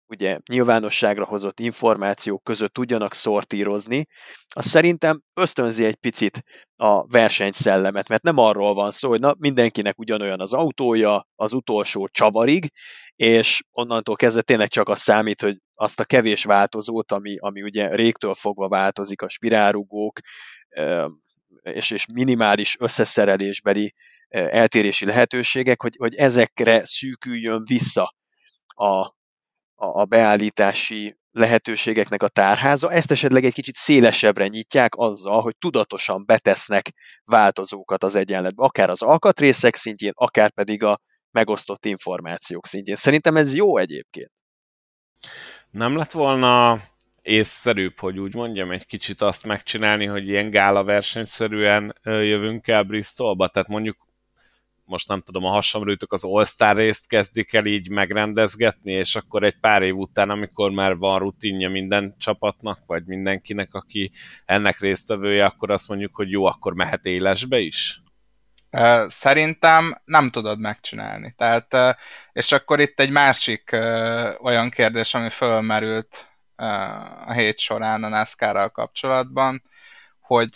ugye nyilvánosságra hozott információk között tudjanak szortírozni, az szerintem ösztönzi egy picit a versenyszellemet, mert nem arról van szó, hogy na, mindenkinek ugyanolyan az autója, az utolsó csavarig, és onnantól kezdve tényleg csak az számít, hogy azt a kevés változót, ami, ami ugye régtől fogva változik, a spirálrugók, és, és minimális összeszerelésbeli eltérési lehetőségek, hogy, hogy ezekre szűküljön vissza a a beállítási lehetőségeknek a tárháza, ezt esetleg egy kicsit szélesebbre nyitják azzal, hogy tudatosan betesznek változókat az egyenletbe, akár az alkatrészek szintjén, akár pedig a megosztott információk szintjén. Szerintem ez jó egyébként. Nem lett volna észszerűbb, hogy úgy mondjam, egy kicsit azt megcsinálni, hogy ilyen gála versenyszerűen jövünk el Bristolba? Tehát mondjuk most nem tudom, a hasamra ütök, az All-Star részt kezdik el így megrendezgetni, és akkor egy pár év után, amikor már van rutinja minden csapatnak, vagy mindenkinek, aki ennek résztvevője, akkor azt mondjuk, hogy jó, akkor mehet élesbe is? Szerintem nem tudod megcsinálni. Tehát, és akkor itt egy másik olyan kérdés, ami fölmerült a hét során a NASCAR-ral kapcsolatban, hogy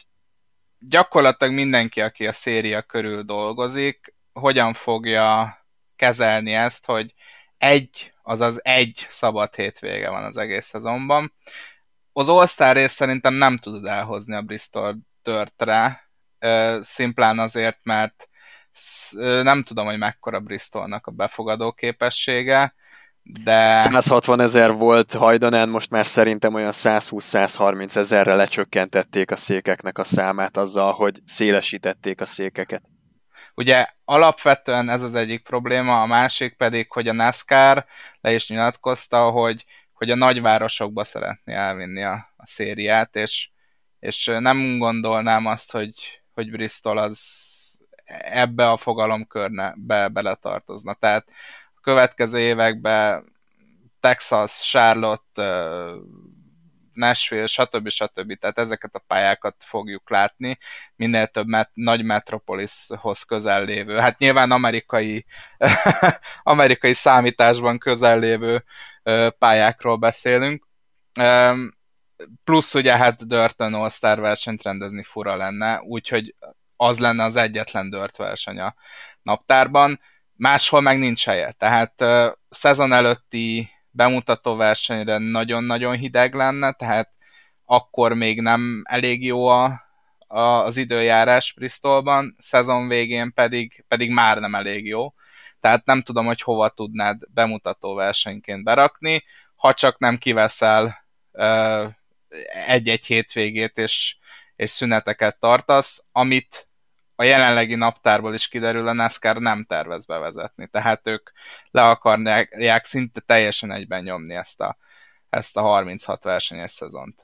gyakorlatilag mindenki, aki a széria körül dolgozik, hogyan fogja kezelni ezt, hogy egy, azaz egy szabad hétvége van az egész szezonban. Az All-Star rész szerintem nem tudod elhozni a Bristol Dirtre, szimplán azért, mert nem tudom, hogy mekkora Bristolnak a befogadó képessége, de... száz hatvan ezer volt hajdanán, most már szerintem olyan száz húsz-száz harminc ezerre lecsökkentették a székeknek a számát azzal, hogy szélesítették a székeket. Ugye alapvetően ez az egyik probléma, a másik pedig, hogy a NASCAR le is nyilatkozta, hogy, hogy a nagyvárosokba szeretné elvinni a, a szériát, és, és nem gondolnám azt, hogy, hogy Bristol az ebbe a fogalomkörbe beletartozna. Tehát következő években Texas, Charlotte, Nashville, stb. stb. Tehát ezeket a pályákat fogjuk látni, minél több met- nagy metropolishoz közel lévő, hát nyilván amerikai, amerikai számításban közel lévő pályákról beszélünk. Plusz ugye hát Dirtön All-Star versenyt rendezni fura lenne, úgyhogy az lenne az egyetlen Dirt verseny a naptárban. Máshol meg nincs helye, tehát uh, szezon előtti bemutató versenyre nagyon-nagyon hideg lenne, tehát akkor még nem elég jó a, a, az időjárás Bristolban, szezon végén pedig, pedig már nem elég jó, tehát nem tudom, hogy hova tudnád bemutató versenyként berakni, ha csak nem kiveszel uh, egy-egy hétvégét és, és szüneteket tartasz, amit a jelenlegi naptárból is kiderül, a NASCAR nem tervez bevezetni. Tehát ők le akarják szinte teljesen egyben nyomni ezt a, ezt a harminchat versenyes szezont.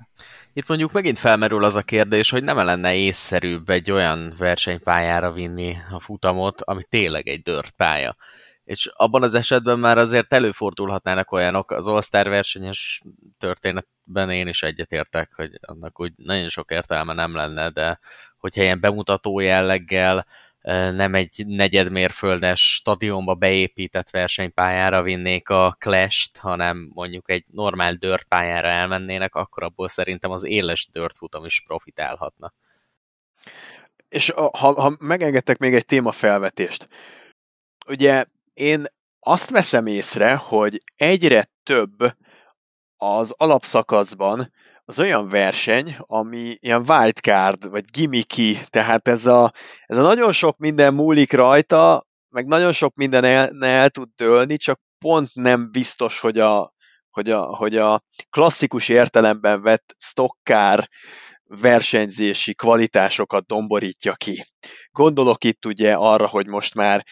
Itt mondjuk megint felmerül az a kérdés, hogy nem lenne észszerűbb egy olyan versenypályára vinni a futamot, ami tényleg egy dirt pálya. És abban az esetben már azért előfordulhatnának olyanok, az All-Star versenyes történetben én is egyetértek, hogy annak úgy nagyon sok értelme nem lenne, de hogyha ilyen bemutató jelleggel nem egy negyedmérföldes stadionba beépített versenypályára vinnék a Clash-t, hanem mondjuk egy normál dirt pályára elmennének, akkor abból szerintem az éles dirt futam is profitálhatna. És ha, ha megengedtek még egy témafelvetést, ugye én azt veszem észre, hogy egyre több az alapszakaszban az olyan verseny, ami ilyen wildcard, vagy gimmicky, tehát ez a, ez a nagyon sok minden múlik rajta, meg nagyon sok minden el, el tud dőlni, csak pont nem biztos, hogy a, hogy a, hogy a klasszikus értelemben vett stock-car versenyzési kvalitásokat domborítja ki. Gondolok itt ugye arra, hogy most már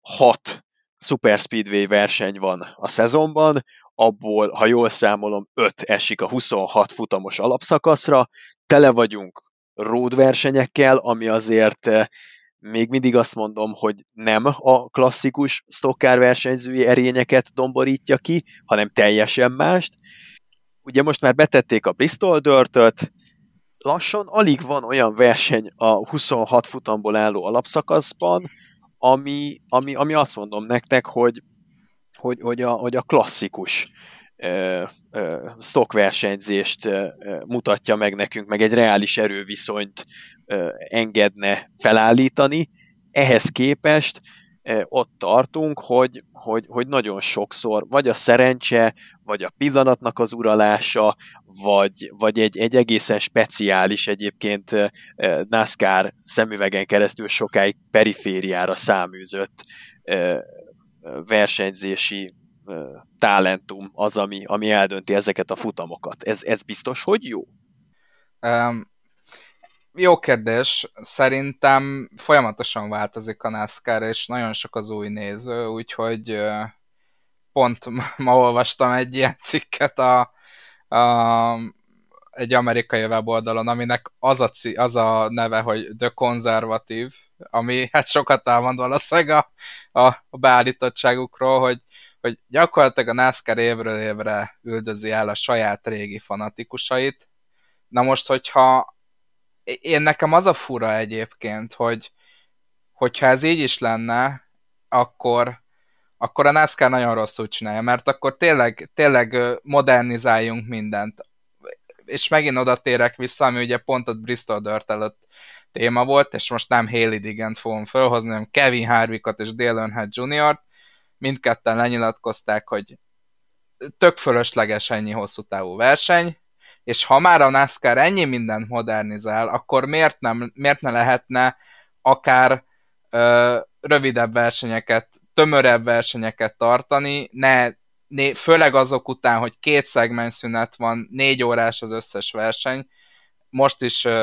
hat Super Speedway verseny van a szezonban, abból, ha jól számolom, öt esik a huszonhat futamos alapszakaszra, tele vagyunk road versenyekkel, ami azért még mindig azt mondom, hogy nem a klasszikus stock car versenyzői erényeket domborítja ki, hanem teljesen mást. Ugye most már betették a Bristol Dirtöt, lassan alig van olyan verseny a huszonhat futamból álló alapszakaszban, ami, ami, ami azt mondom nektek, hogy Hogy, hogy, a, hogy a klasszikus stockversenyzést mutatja meg nekünk, meg egy reális erőviszonyt engedne felállítani. Ehhez képest ott tartunk, hogy, hogy, hogy nagyon sokszor vagy a szerencse, vagy a pillanatnak az uralása, vagy, vagy egy, egy egészen speciális, egyébként NASCAR szemüvegen keresztül sokáig perifériára száműzött versenyzési talentum az, ami, ami eldönti ezeket a futamokat. Ez, ez biztos, hogy jó? Um, jó kérdés. Szerintem folyamatosan változik a NASCAR, és nagyon sok az új néző, úgyhogy pont ma olvastam egy ilyen cikket a, a, egy amerikai weboldalon, aminek az a, c- az a neve, hogy The Conservative, ami hát sokat elmond valószínűleg a, a beállítottságukról, hogy hogy gyakorlatilag a NASCAR évről évre üldözi el a saját régi fanatikusait. Na most, hogyha én nekem az a fura egyébként, hogy hogyha ez így is lenne, akkor, akkor a NASCAR nagyon rosszul csinálja, mert akkor tényleg, tényleg modernizáljunk mindent. És megint oda térek vissza, ami ugye pont a Bristol Dirt előtt téma volt, és most nem Haley Digent fogom felhozni, hanem Kevin Harvickot és Dale Earnhardt juniort mindketten lenyilatkozták, hogy tök fölösleges ennyi hosszú távú verseny, és ha már a NASCAR ennyi mindent modernizál, akkor miért, nem, miért ne lehetne akár ö, rövidebb versenyeket, tömörebb versenyeket tartani, ne, né, főleg azok után, hogy két szegmenszünet van, négy órás az összes verseny, most is ö,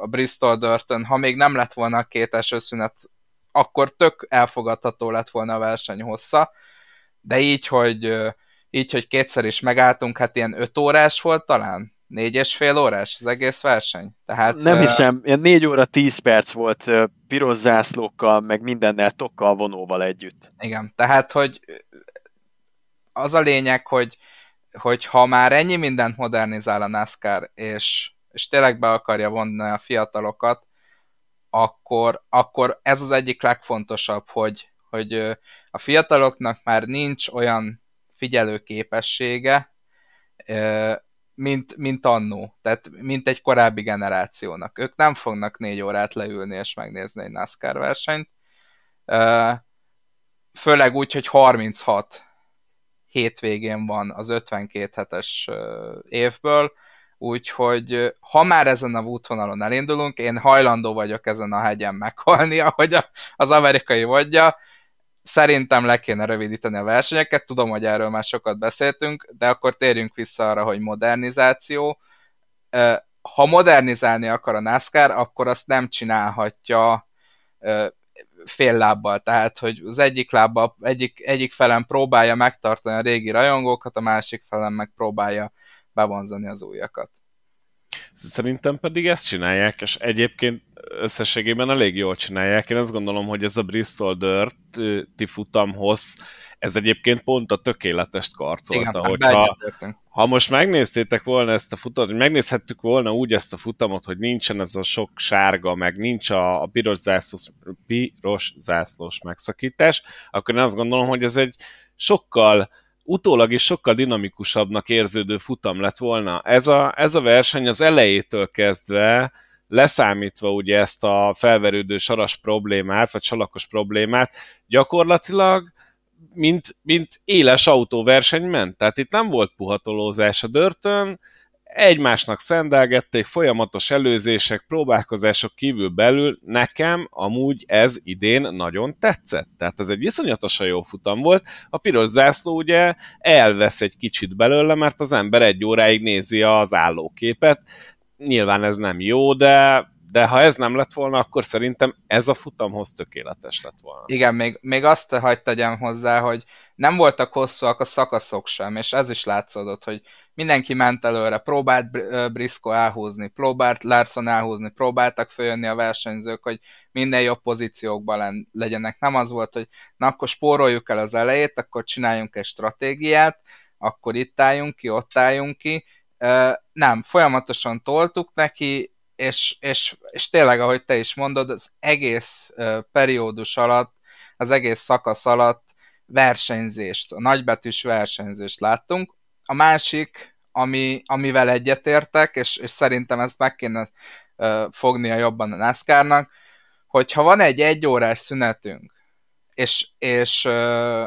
a Bristol Dirtön, ha még nem lett volna a két esőszünet, akkor tök elfogadható lett volna a verseny hossza, de így, hogy, így, hogy kétszer is megálltunk, hát ilyen öt órás volt talán, négy és fél órás az egész verseny. Tehát, nem hiszem, ilyen négy óra tíz perc volt piros zászlókkal, meg mindennel, tokkal, vonóval együtt. Igen, tehát, hogy az a lényeg, hogy, hogy ha már ennyi mindent modernizál a NASCAR, és, és tényleg be akarja vonni a fiatalokat, Akkor, akkor ez az egyik legfontosabb, hogy, hogy a fiataloknak már nincs olyan figyelőképessége, mint, mint annó, tehát mint egy korábbi generációnak. Ők nem fognak négy órát leülni és megnézni egy NASCAR versenyt, főleg úgy, hogy harminchat hétvégén van az ötvenkét hetes évből, úgyhogy ha már ezen a útvonalon elindulunk, én hajlandó vagyok ezen a hegyen meghalni, ahogy a, az amerikai mondja. Szerintem le kéne rövidíteni a versenyeket, tudom, hogy erről már sokat beszéltünk, de akkor térjünk vissza arra, hogy modernizáció. Ha modernizálni akar a NASCAR, akkor azt nem csinálhatja fél lábbal, tehát hogy az egyik lábbal, egyik, egyik felen próbálja megtartani a régi rajongókat, a másik felen megpróbálja bevonzani az újakat. Szerintem pedig ezt csinálják, és egyébként összességében elég jól csinálják. Én azt gondolom, hogy ez a Bristol Dirt-i futamhoz, ez egyébként pont a tökéletest karcolta. Igen, hogyha, ha most megnéztétek volna ezt a futamot, hogy megnézhettük volna úgy ezt a futamot, hogy nincsen ez a sok sárga, meg nincs a, a piros, zászlós, piros zászlós megszakítás, akkor én azt gondolom, hogy ez egy sokkal utólag is sokkal dinamikusabbnak érződő futam lett volna. Ez a, ez a verseny az elejétől kezdve, leszámítva ugye ezt a felverődő saras problémát, vagy salakos problémát, gyakorlatilag mint, mint éles autóverseny ment. Tehát itt nem volt puhatolózás a dörtön, egymásnak szendelgették, folyamatos előzések, próbálkozások kívül belül, nekem amúgy ez idén nagyon tetszett. Tehát ez egy iszonyatosan jó futam volt. A piros zászló ugye elvesz egy kicsit belőle, mert az ember egy óráig nézi az állóképet. Nyilván ez nem jó, de, de ha ez nem lett volna, akkor szerintem ez a futamhoz tökéletes lett volna. Igen, még, még azt hagyd tegyem hozzá, hogy nem voltak hosszúak a szakaszok sem, és ez is látszódott, hogy mindenki ment előre, próbált Briscoe elhúzni, próbált Larson elhúzni, próbáltak följönni a versenyzők, hogy minden jobb pozíciókban legyenek. Nem az volt, hogy na akkor spóroljuk el az elejét, akkor csináljunk egy stratégiát, akkor itt álljunk ki, ott álljunk ki. Nem, folyamatosan toltuk neki, és, és, és tényleg, ahogy te is mondod, az egész periódus alatt, az egész szakasz alatt versenyzést, a nagybetűs versenyzést láttunk, A másik, ami, amivel egyetértek, és, és szerintem ezt meg kéne uh, fognia jobban a NASCAR-nak, hogyha van egy egyórás szünetünk, és, és uh,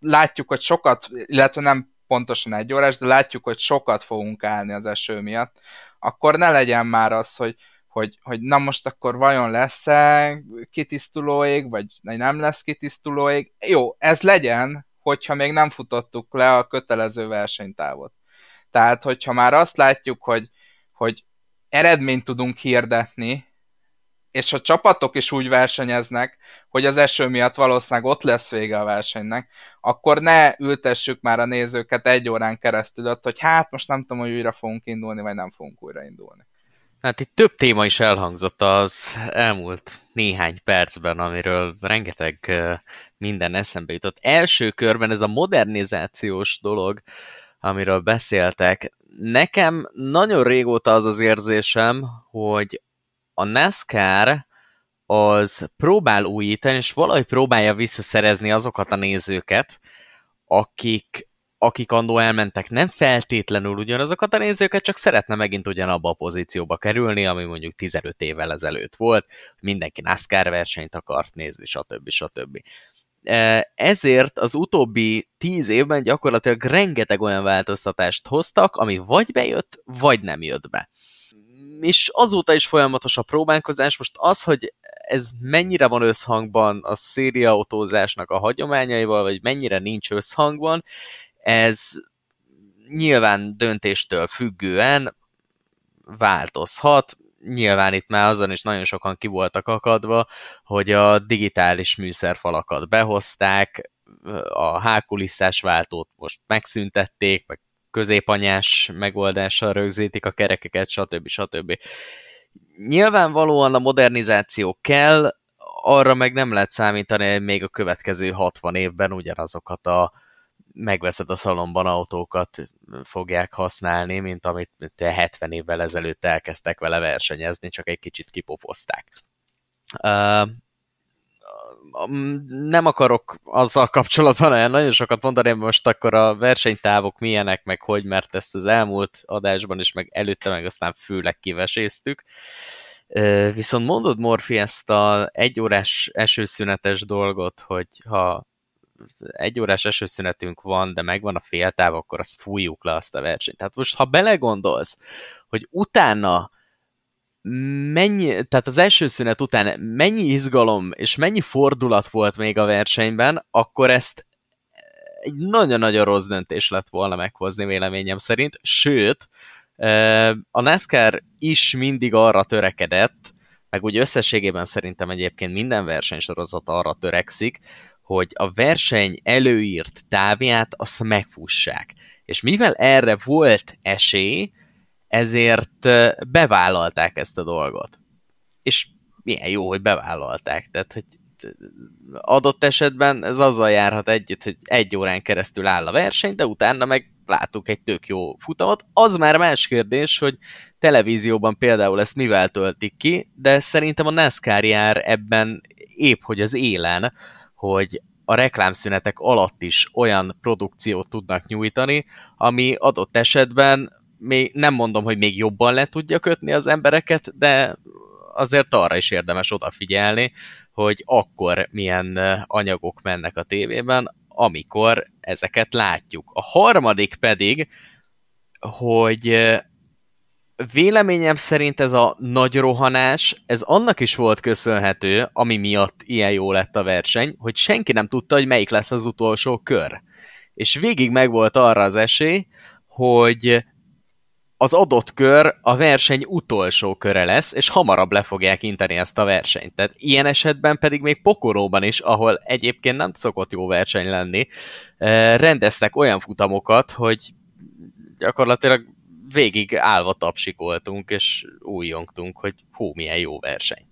látjuk, hogy sokat, illetve nem pontosan egy órás, de látjuk, hogy sokat fogunk állni az eső miatt, akkor ne legyen már az, hogy, hogy, hogy na most akkor vajon lesz-e kitisztulóig, vagy nem lesz kitisztulóig. Jó, ez legyen, hogyha még nem futottuk le a kötelező versenytávot. Tehát, hogyha már azt látjuk, hogy, hogy eredményt tudunk hirdetni, és a csapatok is úgy versenyeznek, hogy az eső miatt valószínűleg ott lesz vége a versenynek, akkor ne ültessük már a nézőket egy órán keresztül ott, hogy hát most nem tudom, hogy újra fogunk indulni, vagy nem fogunk újra indulni. Hát itt több téma is elhangzott az elmúlt néhány percben, amiről rengeteg minden eszembe jutott. Első körben ez a modernizációs dolog, amiről beszéltek. Nekem nagyon régóta az az érzésem, hogy a NASCAR az próbál újítani, és valahogy próbálja visszaszerezni azokat a nézőket, akik, akik andó elmentek. Nem feltétlenül ugyanazokat a nézőket, csak szeretne megint ugyanabba a pozícióba kerülni, ami mondjuk tizenöt évvel ezelőtt volt, mindenki NASCAR versenyt akart nézni, stb. stb. Ezért az utóbbi tíz évben gyakorlatilag rengeteg olyan változtatást hoztak, ami vagy bejött, vagy nem jött be. És azóta is folyamatos a próbálkozás. Most az, hogy ez mennyire van összhangban a szériaautózásnak a hagyományaival, vagy mennyire nincs összhangban, ez nyilván döntéstől függően változhat. Nyilván itt már azon is nagyon sokan ki voltak akadva, hogy a digitális műszerfalakat behozták, a hákulisszás váltót most megszüntették, meg középanyás megoldással rögzítik a kerekeket, stb. stb. Nyilvánvalóan a modernizáció kell, arra meg nem lehet számítani, hogy még a következő hatvan évben ugyanazokat a megveszed a szalomban autókat fogják használni, mint amit hetven évvel ezelőtt elkezdtek vele versenyezni, csak egy kicsit kipofozták. Uh, nem akarok azzal kapcsolatban olyan nagyon sokat mondani, most akkor a versenytávok milyenek, meg hogy, mert ezt az elmúlt adásban is, meg előtte, meg aztán főleg kiveséztük. Viszont mondod, Morfi, ezt az egyórás esőszünetes dolgot, hogy ha egyórás esőszünetünk van, de megvan a féltáv, akkor azt fújjuk le azt a versenyt. Tehát most, ha belegondolsz, hogy utána mennyi, tehát az első szünet után mennyi izgalom és mennyi fordulat volt még a versenyben, akkor ezt egy nagyon-nagyon rossz döntés lett volna meghozni véleményem szerint, sőt, a NASCAR is mindig arra törekedett, meg úgy összességében szerintem egyébként minden versenysorozat arra törekszik, hogy a verseny előírt távját azt megfussák. És mivel erre volt esély, ezért bevállalták ezt a dolgot. És milyen jó, hogy bevállalták. Tehát, hogy adott esetben ez azzal járhat együtt, hogy egy órán keresztül áll a verseny, de utána meg látunk egy tök jó futamot. Az már más kérdés, hogy televízióban például ezt mivel töltik ki, de szerintem a NASCAR jár ebben épp, hogy az élen, hogy a reklámszünetek alatt is olyan produkciót tudnak nyújtani, ami adott esetben még nem mondom, hogy még jobban le tudja kötni az embereket, de azért arra is érdemes odafigyelni, hogy akkor milyen anyagok mennek a tévében, amikor ezeket látjuk. A harmadik pedig, hogy véleményem szerint ez a nagy rohanás, ez annak is volt köszönhető, ami miatt ilyen jó lett a verseny, hogy senki nem tudta, hogy melyik lesz az utolsó kör. És végig megvolt arra az esély, hogy az adott kör a verseny utolsó köre lesz, és hamarabb le fogják inteni ezt a versenyt. Tehát ilyen esetben pedig még Pokorában is, ahol egyébként nem szokott jó verseny lenni, rendeztek olyan futamokat, hogy gyakorlatilag végig állva tapsikoltunk, és újjongtunk, hogy hú, milyen jó verseny.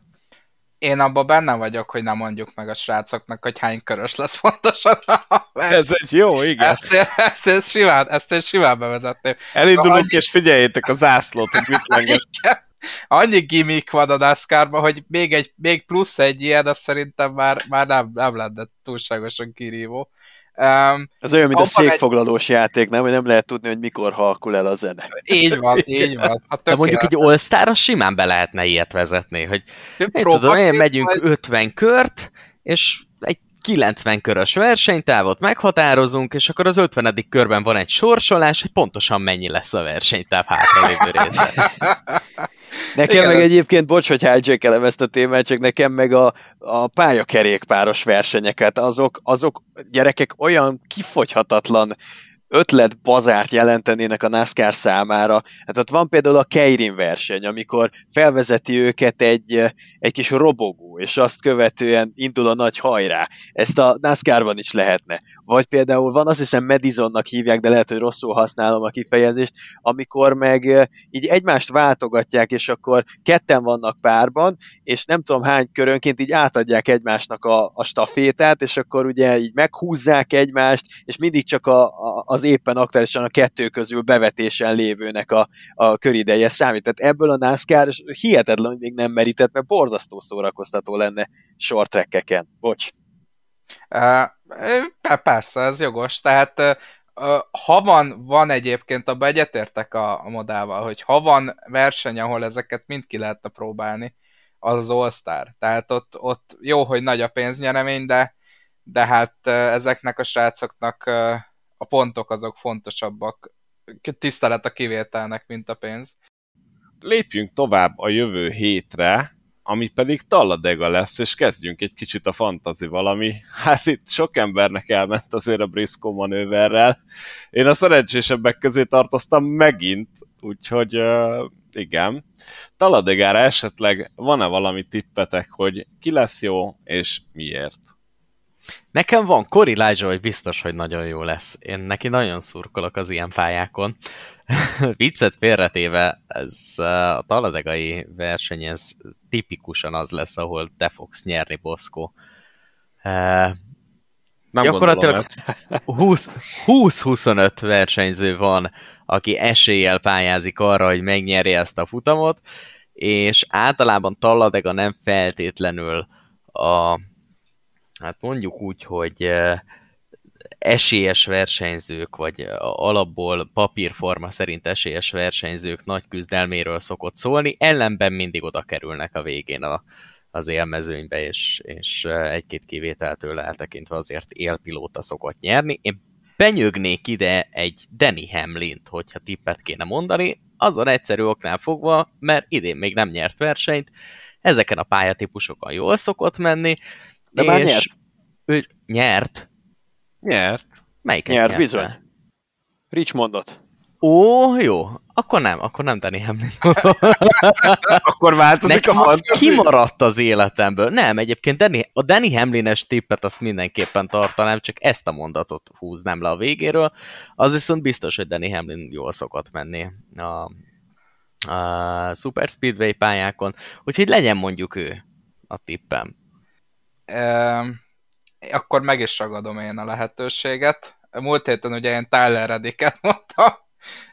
Én abban benne vagyok, hogy nem mondjuk meg a srácoknak, hogy hány körös lesz fontosan a verseny. Ez egy jó, igen. Ezt, ezt, én, simán, ezt én simán bevezetném. Elindulunk, annyi... és figyeljétek a zászlót, hogy mit lenget. Annyi gimmick van a NASCAR-ban, hogy még, egy, még plusz egy ilyen, de szerintem már, már nem, nem lenne túlságosan kirívó. Um, Ez olyan, mint a székfoglalós egy... játék, nem? Hogy nem lehet tudni, hogy mikor halkul el a zene. Így van, így van. Hát de mondjuk egy All-Star-ra simán be lehetne ilyet vezetni, hogy én tudom, én megyünk vagy... ötven kört, és egy kilencven körös versenytávot meghatározunk, és akkor az ötvenedik körben van egy sorsolás, hogy pontosan mennyi lesz a versenytáv hátralévő része. Nekem igen, meg az... egyébként, bocs, hogy hijack-elem ezt a témát, csak nekem meg a, a pályakerékpáros versenyeket, azok, azok gyerekek olyan kifogyhatatlan ötletbazárt jelentenének a NASCAR számára. Hát ott van például a Keirin verseny, amikor felvezeti őket egy, egy kis robogó, és azt követően indul a nagy hajrá. Ezt a NASCAR-ban is lehetne. Vagy például van, azt hiszem Madisonnak hívják, de lehet, hogy rosszul használom a kifejezést, amikor meg így egymást váltogatják, és akkor ketten vannak párban, és nem tudom hány körönként így átadják egymásnak a, a stafétát, és akkor ugye így meghúzzák egymást, és mindig csak a, a, az az éppen aktuálisan a kettő közül bevetésen lévőnek a, a körideje számít. Tehát ebből a NASCAR hihetetlen, hogy még nem merített, mert borzasztó szórakoztató lenne short trackeken. Bocs. Uh, persze, ez jogos. Tehát uh, ha van, van egyébként, abban egyetértek a, a modával, hogy ha van verseny, ahol ezeket mind ki lehetne próbálni, az az All-Star. Tehát ott, ott jó, hogy nagy a pénznyeremény, de, de hát uh, ezeknek a srácoknak uh, a pontok azok fontosabbak, tisztelet a kivételnek, mint a pénz. Lépjünk tovább a jövő hétre, ami pedig Talladega lesz, és kezdjünk egy kicsit a fantazival, ami hát itt sok embernek elment azért a Briscoe manőverrel. Én a szerencsésebbek közé tartoztam megint, úgyhogy uh, igen. Talladegára esetleg van-e valami tippetek, hogy ki lesz jó, és miért? Nekem van Cory LaJoie, hogy biztos, hogy nagyon jó lesz. Én neki nagyon szurkolok az ilyen pályákon. Viccet félretéve, ez a talladegai verseny, ez tipikusan az lesz, ahol te fogsz nyerni, Bosco. Nem gyakorlatilag húsz-huszonöt versenyző van, aki eséllyel pályázik arra, hogy megnyerje ezt a futamot, és általában Talladega nem feltétlenül a hát mondjuk úgy, hogy esélyes versenyzők, vagy alapból papírforma szerint esélyes versenyzők nagy küzdelméről szokott szólni, ellenben mindig oda kerülnek a végén a, az élmezőnybe, és, és egy-két kivételtől eltekintve azért élpilóta szokott nyerni. Én benyögnék ide egy Denny Hamlint, hogyha tippet kéne mondani, azon egyszerű oknál fogva, mert idén még nem nyert versenyt, ezeken a pályatípusokon jól szokott menni, de már nyert. Ő nyert. Nyert. Melyiket nyert? Nyert, bizony. Richmondot. Ó, jó. Akkor nem, akkor nem Denny Hamlin. Akkor változik a fantasy. Kimaradt az életemből. Nem, egyébként Danny, a Denny Hamlin-es tippet azt mindenképpen tartanám, csak ezt a mondatot húznám le a végéről. Az viszont biztos, hogy Denny Hamlin jól szokott menni a, a Super Speedway pályákon. Úgyhogy legyen mondjuk ő a tippem. Uh, akkor meg is ragadom én a lehetőséget. Múlt héten ugye én Tyler Reddicket mondtam,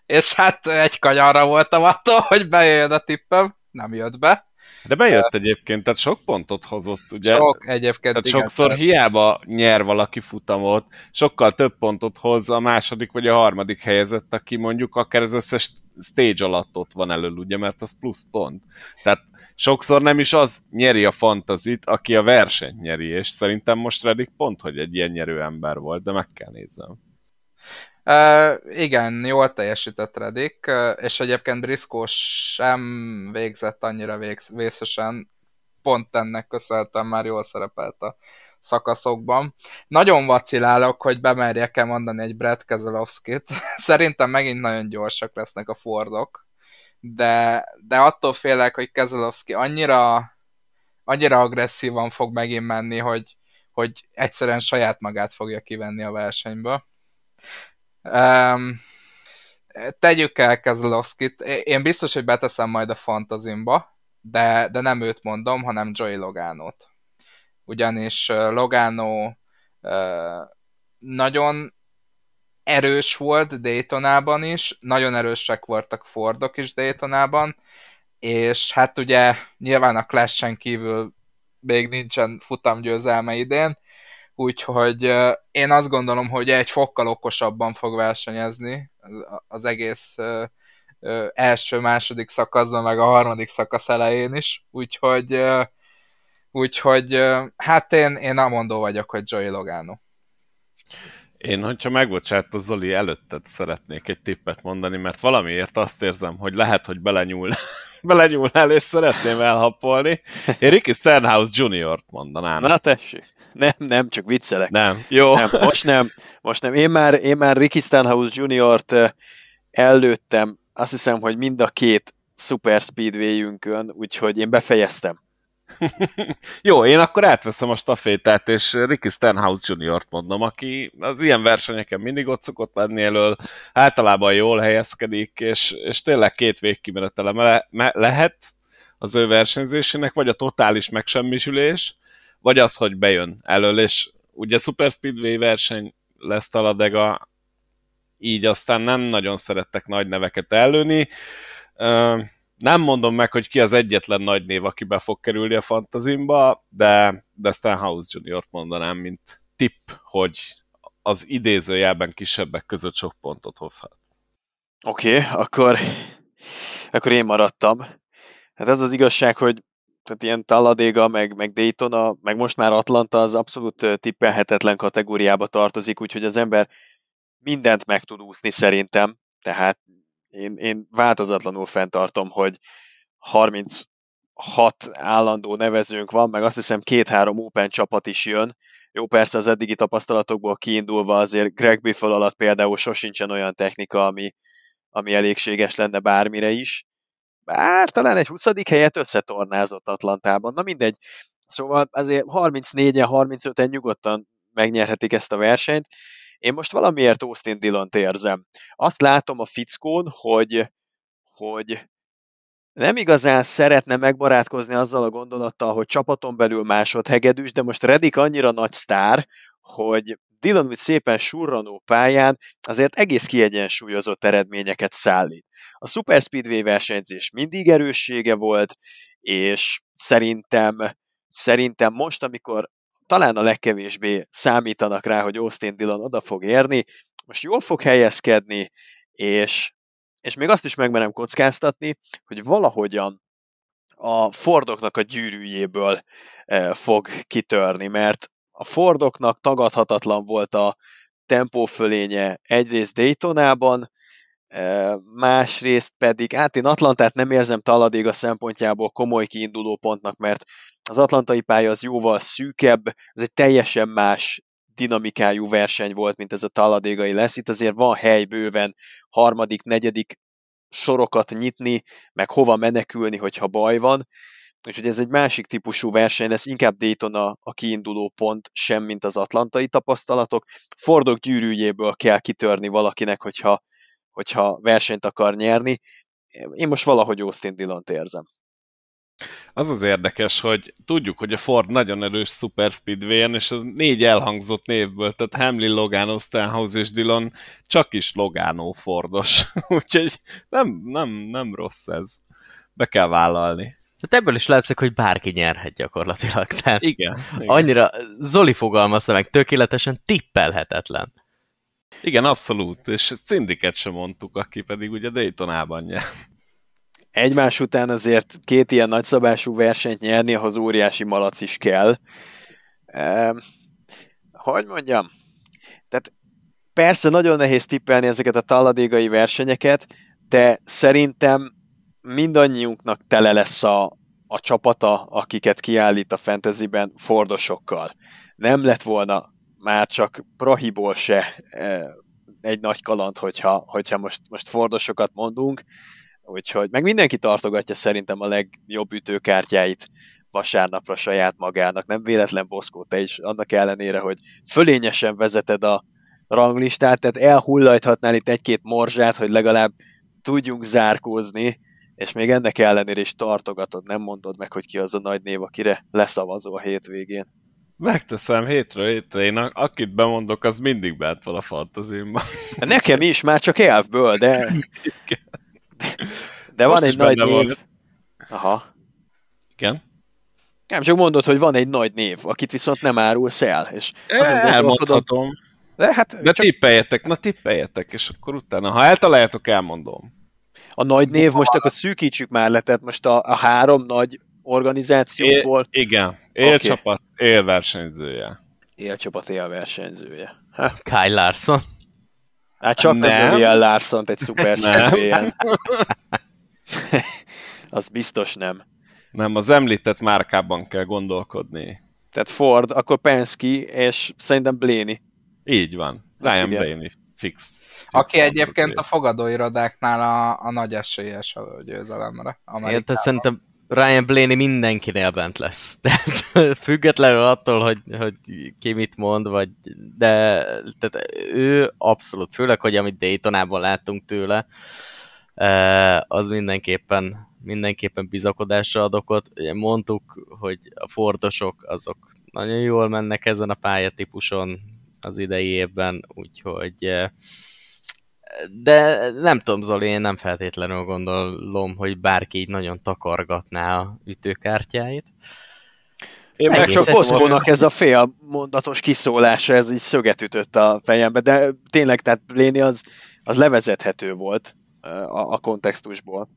és hát egy kanyarra voltam attól, hogy bejön a tippem, nem jött be. De bejött uh, egyébként, tehát sok pontot hozott, ugye? Sok egyébként. Tehát igen, sokszor szeretném. Hiába nyer valaki futamot, sokkal több pontot hoz a második vagy a harmadik helyezett, aki mondjuk akár az összes stage alatt ott van elől, ugye, mert az plusz pont. Tehát sokszor nem is az nyeri a fantazit, aki a versenyt nyeri, és szerintem most Reddick pont, hogy egy ilyen nyerő ember volt, de meg kell nézem. Uh, igen, jól teljesített Reddick, és egyébként Briscoe sem végzett annyira végz- vészesen, pont ennek köszönhetően már jól szerepelt a szakaszokban. Nagyon vacilálok, hogy bemerjek-e mondani egy Brad Keselowskit. Szerintem megint nagyon gyorsak lesznek a Fordok, de, de attól félek, hogy Keselowski annyira, annyira agresszívan fog megint menni, hogy, hogy egyszerűen saját magát fogja kivenni a versenyből. Um, tegyük el Keselowskit. Én biztos, hogy beteszem majd a fantazimba, de, de nem őt mondom, hanem Joey Loganót. Ugyanis Logano uh, nagyon erős volt Daytonában is, nagyon erősek voltak Fordok is Daytonában, és hát ugye nyilván a Clash-en kívül még nincsen futamgyőzelme idén, úgyhogy én azt gondolom, hogy egy fokkal okosabban fog versenyezni az egész első-második szakaszban, meg a harmadik szakasz elején is, úgyhogy, úgyhogy hát én, én amondó vagyok, hogy Joey Logano. Én, hogyha megbocsátod, Zoli, előtted szeretnék egy tippet mondani, mert valamiért azt érzem, hogy lehet, hogy belenyúl, belenyúlnál, és szeretném elhappolni. Én Ricky Stenhouse Juniort mondanám. Na tessék! Nem, nem, csak viccelek. Nem. Jó. Nem, most nem. Most nem. Én már, én már Ricky Stenhouse Juniort ellőttem, azt hiszem, hogy mind a két Super Speedway-ünkön, úgyhogy én befejeztem. Jó, én akkor átveszem a stafétát, és Ricky Stenhouse Juniort mondom, aki az ilyen versenyeken mindig ott szokott lenni elől, általában jól helyezkedik, és, és tényleg két végkimenetele le, me, lehet az ő versenyzésének, vagy a totális megsemmisülés, vagy az, hogy bejön elől, és ugye Super Speedway verseny lesz Talladega, így aztán nem nagyon szerettek nagy neveket ellőni. Nem mondom meg, hogy ki az egyetlen nagy név, aki be fog kerülni a fantazimba, de, de Stenhouse Juniort mondanám, mint tipp, hogy az idézőjelben kisebbek között sok pontot hozhat. Oké, okay, akkor, akkor én maradtam. Hát ez az igazság, hogy tehát ilyen Talladega, meg, meg Daytona, meg most már Atlanta az abszolút tippelhetetlen kategóriába tartozik, úgyhogy az ember mindent meg tud úszni szerintem, tehát Én, én változatlanul fenntartom, hogy harminchat állandó nevezőnk van, meg azt hiszem két-három open csapat is jön. Jó, persze az eddigi tapasztalatokból kiindulva azért Greg Biffle alatt például sosincsen olyan technika, ami, ami elégséges lenne bármire is. Bár talán egy huszadik helyet összetornázott Atlantában. Na mindegy. Szóval azért harmincnégyen, harmincöten nyugodtan megnyerhetik ezt a versenyt. Én most valamiért Austin Dillont érzem. Azt látom a fickón, hogy, hogy nem igazán szeretne megbarátkozni azzal a gondolattal, hogy csapaton belül másodhegedűs, de most Reddick annyira nagy sztár, hogy Dillon úgy szépen surranó pályán azért egész kiegyensúlyozott eredményeket szállít. A Super Speedway versenyzés mindig erőssége volt, és szerintem, szerintem most, amikor talán a legkevésbé számítanak rá, hogy Austin Dillon oda fog érni, most jól fog helyezkedni, és, és még azt is megmerem kockáztatni, hogy valahogyan a Fordoknak a gyűrűjéből eh, fog kitörni, mert a Fordoknak tagadhatatlan volt a tempófölénye egyrészt Daytonában, eh, másrészt pedig, hát én Atlantát nem érzem Talladega szempontjából komoly kiinduló pontnak, mert az atlantai pálya az jóval szűkebb, ez egy teljesen más dinamikájú verseny volt, mint ez a talladegai lesz. Itt azért van hely bőven harmadik, negyedik sorokat nyitni, meg hova menekülni, hogyha baj van. Úgyhogy ez egy másik típusú verseny lesz, inkább Daytona a kiinduló pont sem, mint az atlantai tapasztalatok. Fordok gyűrűjéből kell kitörni valakinek, hogyha, hogyha versenyt akar nyerni. Én most valahogy Austin Dillont érzem. Az az érdekes, hogy tudjuk, hogy a Ford nagyon erős Super Speedwayen, és a négy elhangzott névből, tehát Hamlin, Logano, Stenhouse és Dillon csak is Logano Fordos. Úgyhogy nem, nem, nem rossz ez. Be kell vállalni. Tehát ebből is látszik, hogy bárki nyerhet gyakorlatilag. Tehát igen, igen. Annyira Zoli fogalmazta meg tökéletesen, tippelhetetlen. Igen, abszolút. És Cindiket sem mondtuk, aki pedig ugye Daytonában nyer. Egymás után azért két ilyen nagyszabású versenyt nyerni, ahhoz óriási malac is kell. E, hogy mondjam? Tehát persze nagyon nehéz tippelni ezeket a talladegai versenyeket, de szerintem mindannyiunknak tele lesz a, a csapata, akiket kiállít a fantasyben fordosokkal. Nem lett volna már csak prohiból se e, egy nagy kaland, hogyha, hogyha most, most fordosokat mondunk. Úgyhogy meg mindenki tartogatja szerintem a legjobb ütőkártyáit vasárnapra saját magának. Nem véletlen, Boszkó, te is annak ellenére, hogy fölényesen vezeted a ranglistát, tehát elhullajthatnál itt egy-két morzsát, hogy legalább tudjunk zárkózni, és még ennek ellenére is tartogatod, nem mondod meg, hogy ki az a nagy név, akire leszavazol a hétvégén. Megteszem hétről hétre, én akit bemondok, az mindig bent van a fantazimban. Nekem is, már csak elfből, de... De most van egy nagy név. Aha. Igen? Nem, csak mondod, hogy van egy nagy név, akit viszont nem árulsz el. És elmondhatom. De, hát de csak... tippeljetek, na tippeljetek, és akkor utána, ha eltaláljátok, elmondom. A nagy név, most akkor szűkítsük már le, tehát most a, a három nagy organizációból... É, igen, élcsapat, okay. Élversenyzője. Élcsapat, élversenyzője. Ha? Kyle Larson. Hát csak nem, nem ilyen Larsont egy szuper szuper Az biztos nem. Nem, az említett márkában kell gondolkodni. Tehát Ford, akkor Penske, és szerintem Blaney. Így van. Ryan Blaney. Fix. fix Aki egyébként a fogadóirodáknál a, a nagy esélyes a győzelemre. Érted, szerintem Ryan Blaney mindenkinél bent lesz. Tehát függetlenül attól, hogy, hogy ki mit mond, vagy, de tehát ő abszolút, főleg, hogy amit Daytonában láttunk tőle, az mindenképpen, mindenképpen bizakodásra ad okot. Ugye mondtuk, hogy a Fordosok azok nagyon jól mennek ezen a pályatípuson az idei évben, úgyhogy... De nem tudom, Zoli, én nem feltétlenül gondolom, hogy bárki így nagyon takargatná a ütőkártyáit. Én meg csak Boszkónak ez a fél mondatos kiszólása, ez így szöget ütött a fejembe, de tényleg, tehát Léni az, az levezethető volt a, a kontextusból.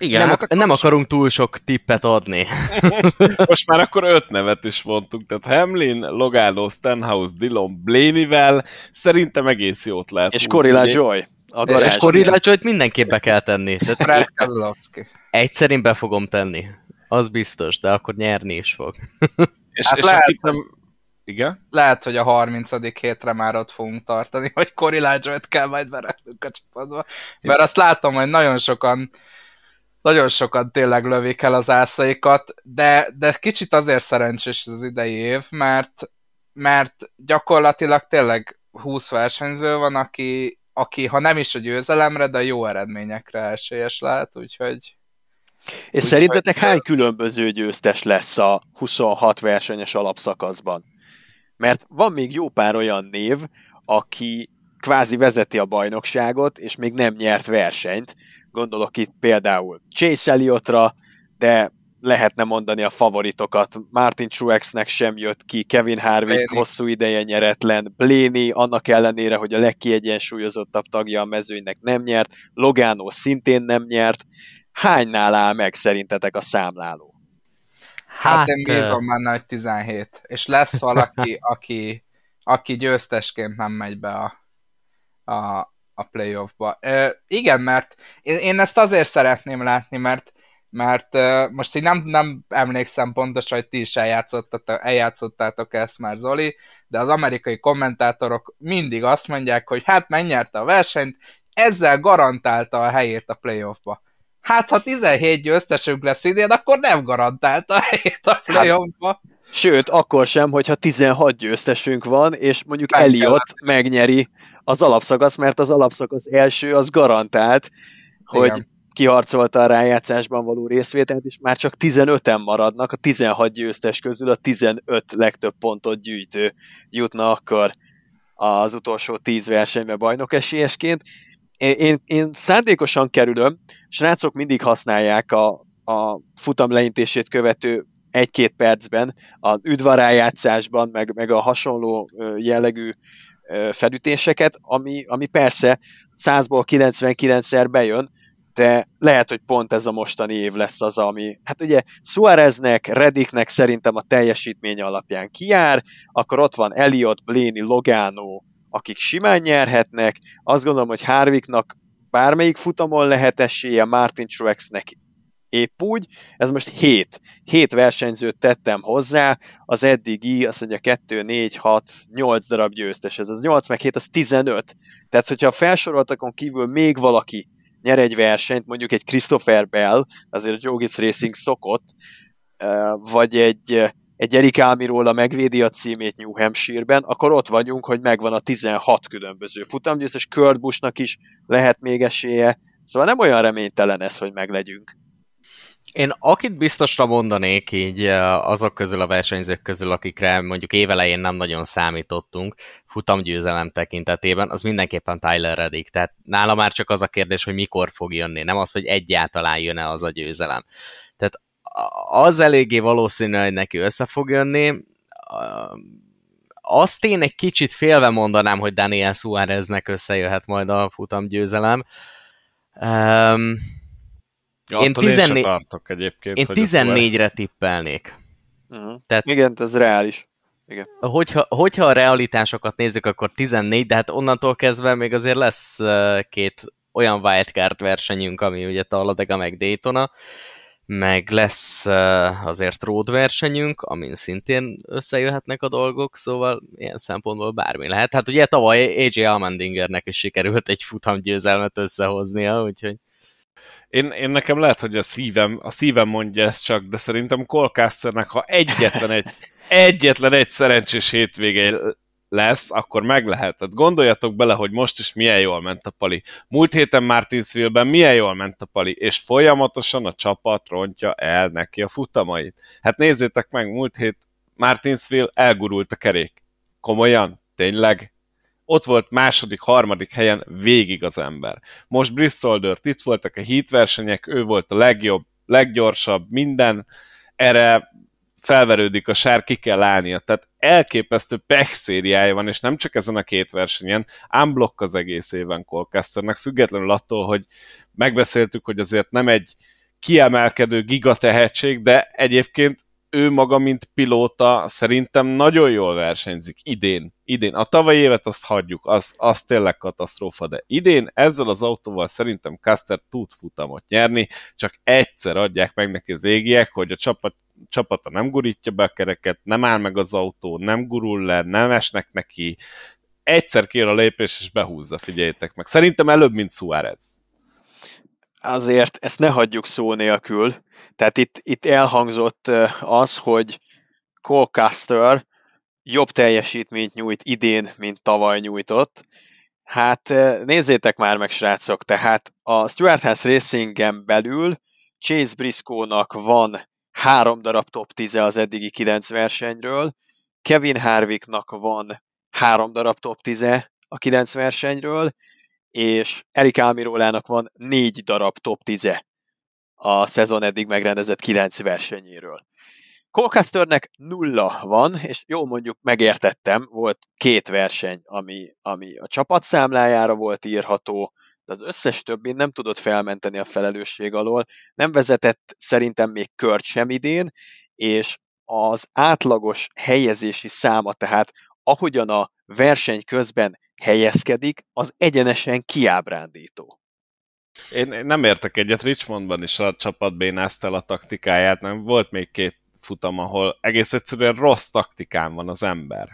Igen, nem, hát ak- nem akarunk túl sok tippet adni. Most már akkor öt nevet is mondtunk, tehát Hamlin, Logano, Stenhouse, Dillon, Blaney-vel szerintem egész jót lehet. És Cory LaJoie. És Cory LaJoie-t mindenképp be kell tenni. Egyszer én be fogom tenni. Az biztos, de akkor nyerni is fog. és, hát és lehet, nem... Igen? Lehet, hogy a harmincadik hétre már ott fogunk tartani, hogy Cory LaJoie-t kell majd beraknunk a csapatba. Mert azt látom, hogy nagyon sokan Nagyon sokan tényleg lövik el az ászaikat, de, de kicsit azért szerencsés az idei év, mert, mert gyakorlatilag tényleg húsz versenyző van, aki, aki ha nem is a győzelemre, de jó eredményekre esélyes lehet, úgyhogy... És úgy szerintetek hogy... hány különböző győztes lesz a huszonhat versenyes alapszakaszban? Mert van még jó pár olyan név, aki kvázi vezeti a bajnokságot, és még nem nyert versenyt. Gondolok itt például Chase Elliotra, de lehetne mondani a favoritokat. Martin Truexnek sem jött ki, Kevin Harvick Blaney. Hosszú ideje nyeretlen, Blaney annak ellenére, hogy a legkiegyensúlyozottabb tagja a mezőnynek nem nyert, Logano szintén nem nyert. Hánynál áll meg szerintetek a számláló? Hát, hát én bízom már nagy tizenhét, és lesz valaki, aki, aki győztesként nem megy be a a, a playoffba. Ö, igen, mert én, én ezt azért szeretném látni, mert, mert ö, most így nem, nem emlékszem pontosan, hogy ti is eljátszottátok, eljátszottátok ezt már, Zoli, de az amerikai kommentátorok mindig azt mondják, hogy hát megnyerte a versenyt, ezzel garantálta a helyét a playoffba. Hát, ha tizenhét győztesünk lesz idén, akkor nem garantálta a helyét a playoffba. Hát, sőt, akkor sem, hogyha tizenhat győztesünk van, és mondjuk nem Elliot kell. Megnyeri az alapszakasz, mert az alapszakasz első az garantált, hogy igen, kiharcolta a rájátszásban való részvételt, és már csak tizenöten maradnak, a tizenhat győztes közül a tizenöt legtöbb pontot gyűjtő jutna akkor az utolsó tíz versenybe bajnok esélyesként. Én, én szándékosan kerülöm, srácok mindig használják a, a futam leintését követő egy-két percben, az üdvarájátszásban, meg, meg a hasonló jellegű felütéseket, ami, ami persze százból kilencvenkilencszer bejön, de lehet, hogy pont ez a mostani év lesz az, ami, hát ugye Suareznek, Reddicknek szerintem a teljesítmény alapján kijár, akkor ott van Elliot, Blaney, Logano, akik simán nyerhetnek, azt gondolom, hogy Harvicknak bármelyik futamon lehet esélye, Martin Truexnek épp úgy, ez most hét. Hét versenyzőt tettem hozzá, az eddigi, azt mondja, kettő, négy, hat, nyolc darab győztes, ez az nyolc, meg hét, az tizenöt. Tehát, hogyha felsoroltakon kívül még valaki nyer egy versenyt, mondjuk egy Christopher Bell, azért a Joe Gibbs Racing szokott, vagy egy, egy Eric Almirola megvédi a címét New Hampshire-ben, akkor ott vagyunk, hogy megvan a tizenhat különböző futamgyőztes, Kurt Buschnak is lehet még esélye, szóval nem olyan reménytelen ez, hogy meglegyünk. Én akit biztosra mondanék így azok közül a versenyzők közül, akikre mondjuk évelején nem nagyon számítottunk futamgyőzelem tekintetében, az mindenképpen Tyler Reddick. Tehát nála már csak az a kérdés, hogy mikor fog jönni, nem az, hogy egyáltalán jön-e az a győzelem. Tehát az eléggé valószínű, hogy neki össze fog jönni. Azt én egy kicsit félve mondanám, hogy Daniel Suáreznek összejöhet majd a futamgyőzelem. Um, ja, én tizennégy... tartok egyébként, én tizennégyre tippelnék. Uh-huh. Tehát... Igen, ez reális. Igen. Hogyha, hogyha a realitásokat nézzük, akkor tizennégy, de hát onnantól kezdve még azért lesz két olyan wildcard versenyünk, ami ugye Talladega meg Daytona, meg lesz azért road versenyünk, amin szintén összejöhetnek a dolgok, szóval ilyen szempontból bármi lehet. Hát ugye tavaly á jé Allmendingernek is sikerült egy futamgyőzelmet összehoznia, úgyhogy... Én, én nekem lehet, hogy a szívem, a szívem mondja ezt csak, de szerintem Cole Custernek, ha egyetlen egy, egyetlen egy szerencsés hétvége lesz, akkor meg lehet. Tehát gondoljatok bele, hogy most is milyen jól ment a pali. Múlt héten Martinsville-ben milyen jól ment a pali, és folyamatosan a csapat rontja el neki a futamait. Hát nézzétek meg, múlt hét Martinsville elgurult a kerék. Komolyan? Tényleg? Ott volt második, harmadik helyen végig az ember. Most Bristol Dirt, itt voltak a heat versenyek, ő volt a legjobb, leggyorsabb, minden, erre felverődik a sár, ki kell állnia. Tehát elképesztő pech szériája van, és nem csak ezen a két versenyen, unblock az egész éven Cole Custernek, függetlenül attól, hogy megbeszéltük, hogy azért nem egy kiemelkedő gigatehetség, de egyébként ő maga, mint pilóta, szerintem nagyon jól versenyzik idén. idén. A tavalyi évet azt hagyjuk, az, az tényleg katasztrófa, de idén ezzel az autóval szerintem Custer tud futamot nyerni, csak egyszer adják meg neki az égiek, hogy a csapat, csapata nem gurítja be a kereket, nem áll meg az autó, nem gurul le, nem esnek neki. Egyszer kér a lépés, és behúzza, figyeljétek meg. Szerintem előbb, mint Suarez. Azért ezt ne hagyjuk szó nélkül. Tehát itt, itt elhangzott az, hogy Cole Custer jobb teljesítményt nyújt idén, mint tavaly nyújtott. Hát nézzétek már meg, srácok, tehát a Stewart House Racingen belül Chase Briscoe-nak van három darab top tíz-e az eddigi kilenc versenyről, Kevin Harvicknak van három darab top tíz-e a kilenc versenyről, és Eric Almirólának van négy darab top tíz-e a szezon eddig megrendezett kilenc versenyéről. Cole Custernek nulla van, és jó, mondjuk megértettem, volt két verseny, ami, ami a csapatszámlájára volt írható, de az összes többin nem tudott felmenteni a felelősség alól, nem vezetett szerintem még kört sem idén, és az átlagos helyezési száma, tehát ahogyan a verseny közben helyezkedik, az egyenesen kiábrándító. Én, én nem értek egyet, Richmondban is a csapat bénázta el a taktikáját, nem volt még két futam, ahol egész egyszerűen rossz taktikán van az ember.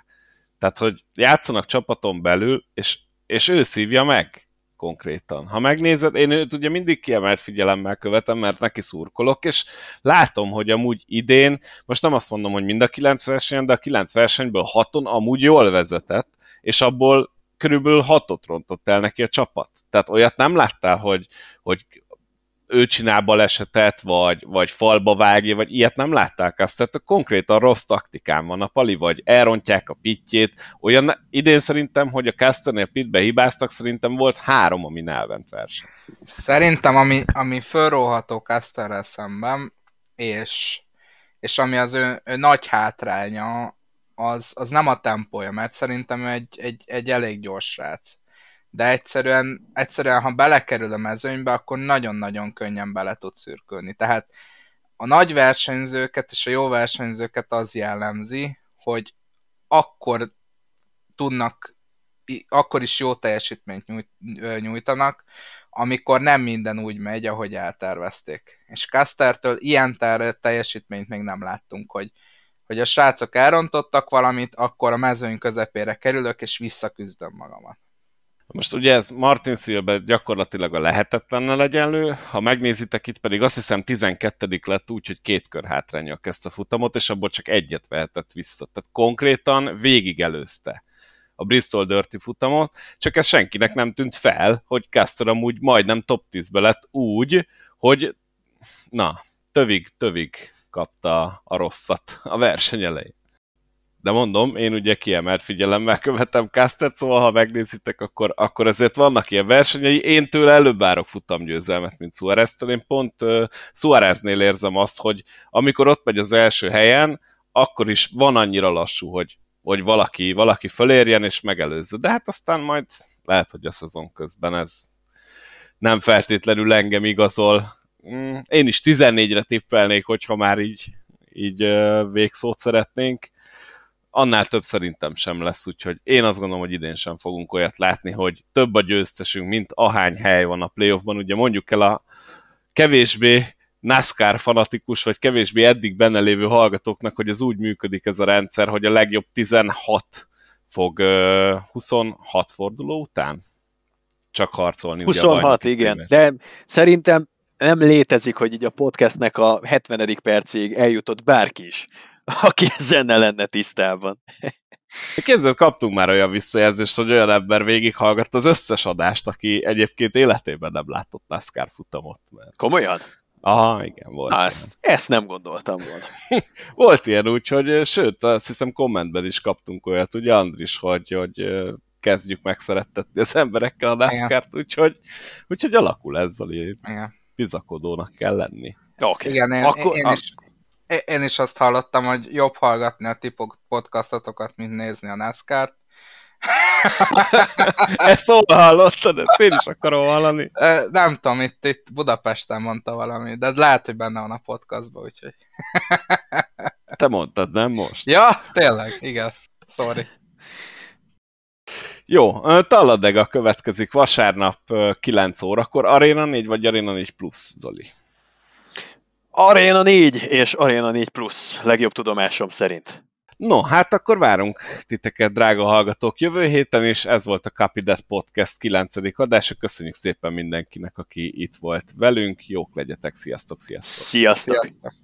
Tehát, hogy játszanak csapaton belül, és, és ő szívja meg konkrétan. Ha megnézed, én őt ugye mindig kiemelt figyelemmel követem, mert neki szurkolok, és látom, hogy amúgy idén, most nem azt mondom, hogy mind a kilenc versenyen, de a kilenc versenyből haton amúgy jól vezetett, és abból körülbelül hatot rontott el neki a csapat. Tehát olyat nem láttál, hogy, hogy ő csinál balesetet, vagy, vagy falba vágja, vagy ilyet nem láttál Custert, tehát konkrétan rossz taktikán van a pali, vagy elrontják a pitjét. Olyan idén szerintem, hogy a Custernél pitbe hibáztak, szerintem volt három, ami elvent verseny. Szerintem, ami, ami fölróható Custerrel szemben, és, és ami az ő, ő nagy hátránya, Az, az nem a tempója, mert szerintem ő egy, egy, egy elég gyors srác. De egyszerűen, egyszerűen, ha belekerül a mezőnybe, akkor nagyon-nagyon könnyen bele tud szürkölni. Tehát a nagy versenyzőket és a jó versenyzőket az jellemzi, hogy akkor tudnak, akkor is jó teljesítményt nyújt, nyújtanak, amikor nem minden úgy megy, ahogy eltervezték. És Custertől ilyen ter- teljesítményt még nem láttunk, hogy hogy a srácok elrontottak valamit, akkor a mezőny közepére kerülök, és visszaküzdöm magamat. Most ugye ez Martinsville-ben gyakorlatilag a lehetetlennel egyenlő, ha megnézitek itt pedig azt hiszem tizenkettedik lett úgy, hogy két kör hátránnyal kezdte a futamot, és abból csak egyet vehetett vissza. Tehát konkrétan végig előzte a Bristol Dirty futamot, csak ez senkinek nem tűnt fel, hogy Custer amúgy majdnem top tíz-be lett úgy, hogy na, tövig, tövig kapta a rosszat a verseny elején. De mondom, én ugye kiemelt figyelemmel követem Custert, szóval ha megnézitek, akkor, akkor azért vannak ilyen versenyei. Én tőle előbb várok futamgyőzelmet, mint Suarez-től. Én pont uh, Suareznél érzem azt, hogy amikor ott megy az első helyen, akkor is van annyira lassú, hogy, hogy valaki, valaki fölérjen és megelőzze. De hát aztán majd lehet, hogy a szezon közben ez nem feltétlenül engem igazol. Én is tizennégyre tippelnék, hogyha már így, így uh, végszót szeretnénk. Annál több szerintem sem lesz, úgyhogy én azt gondolom, hogy idén sem fogunk olyat látni, hogy több a győztesünk, mint ahány hely van a playoffban. Ugye mondjuk el a kevésbé NASCAR fanatikus, vagy kevésbé eddig benne lévő hallgatóknak, hogy ez úgy működik ez a rendszer, hogy a legjobb tizenhat fog uh, huszonhat forduló után csak harcolni. huszonhat, igen, de szerintem nem létezik, hogy így a podcastnek a hetvenedik percig eljutott bárki is, aki ezennel lenne tisztában. Képzeld, kaptunk már olyan visszajelzést, hogy olyan ember végighallgatta az összes adást, aki egyébként életében nem látott NASCAR futamot. Mert... Komolyan? Aha, igen, volt. Na, ezt, ezt nem gondoltam volna. Volt ilyen, úgyhogy, sőt, azt hiszem kommentben is kaptunk olyat, ugye Andris, hogy, hogy kezdjük megszerettetni az emberekkel a NASCAR-t, úgyhogy, úgyhogy alakul ezzel, így bizakodónak kell lenni. Okay. Igen, én, Akkor, én is... Én is azt hallottam, hogy jobb hallgatni a ti podcastotokat, mint nézni a NASCAR-t. Ezt hol hallottad? Ezt én is akarom hallani. Nem tudom, itt, itt Budapesten mondta valami, de lehet, hogy benne van a podcastban, úgyhogy... Te mondtad, nem most? Ja, tényleg, igen. Sorry. Jó, Talladega következik vasárnap kilenc órakor. Arena négy vagy Arena négy plusz, Zoli? Arena négy és Arena négy plusz, legjobb tudomásom szerint. No, hát akkor várunk titeket, drága hallgatók, jövő héten, és ez volt a Copy That Podcast kilencedik adása. Köszönjük szépen mindenkinek, aki itt volt velünk. Jók legyetek, sziasztok, sziasztok! Sziasztok! sziasztok.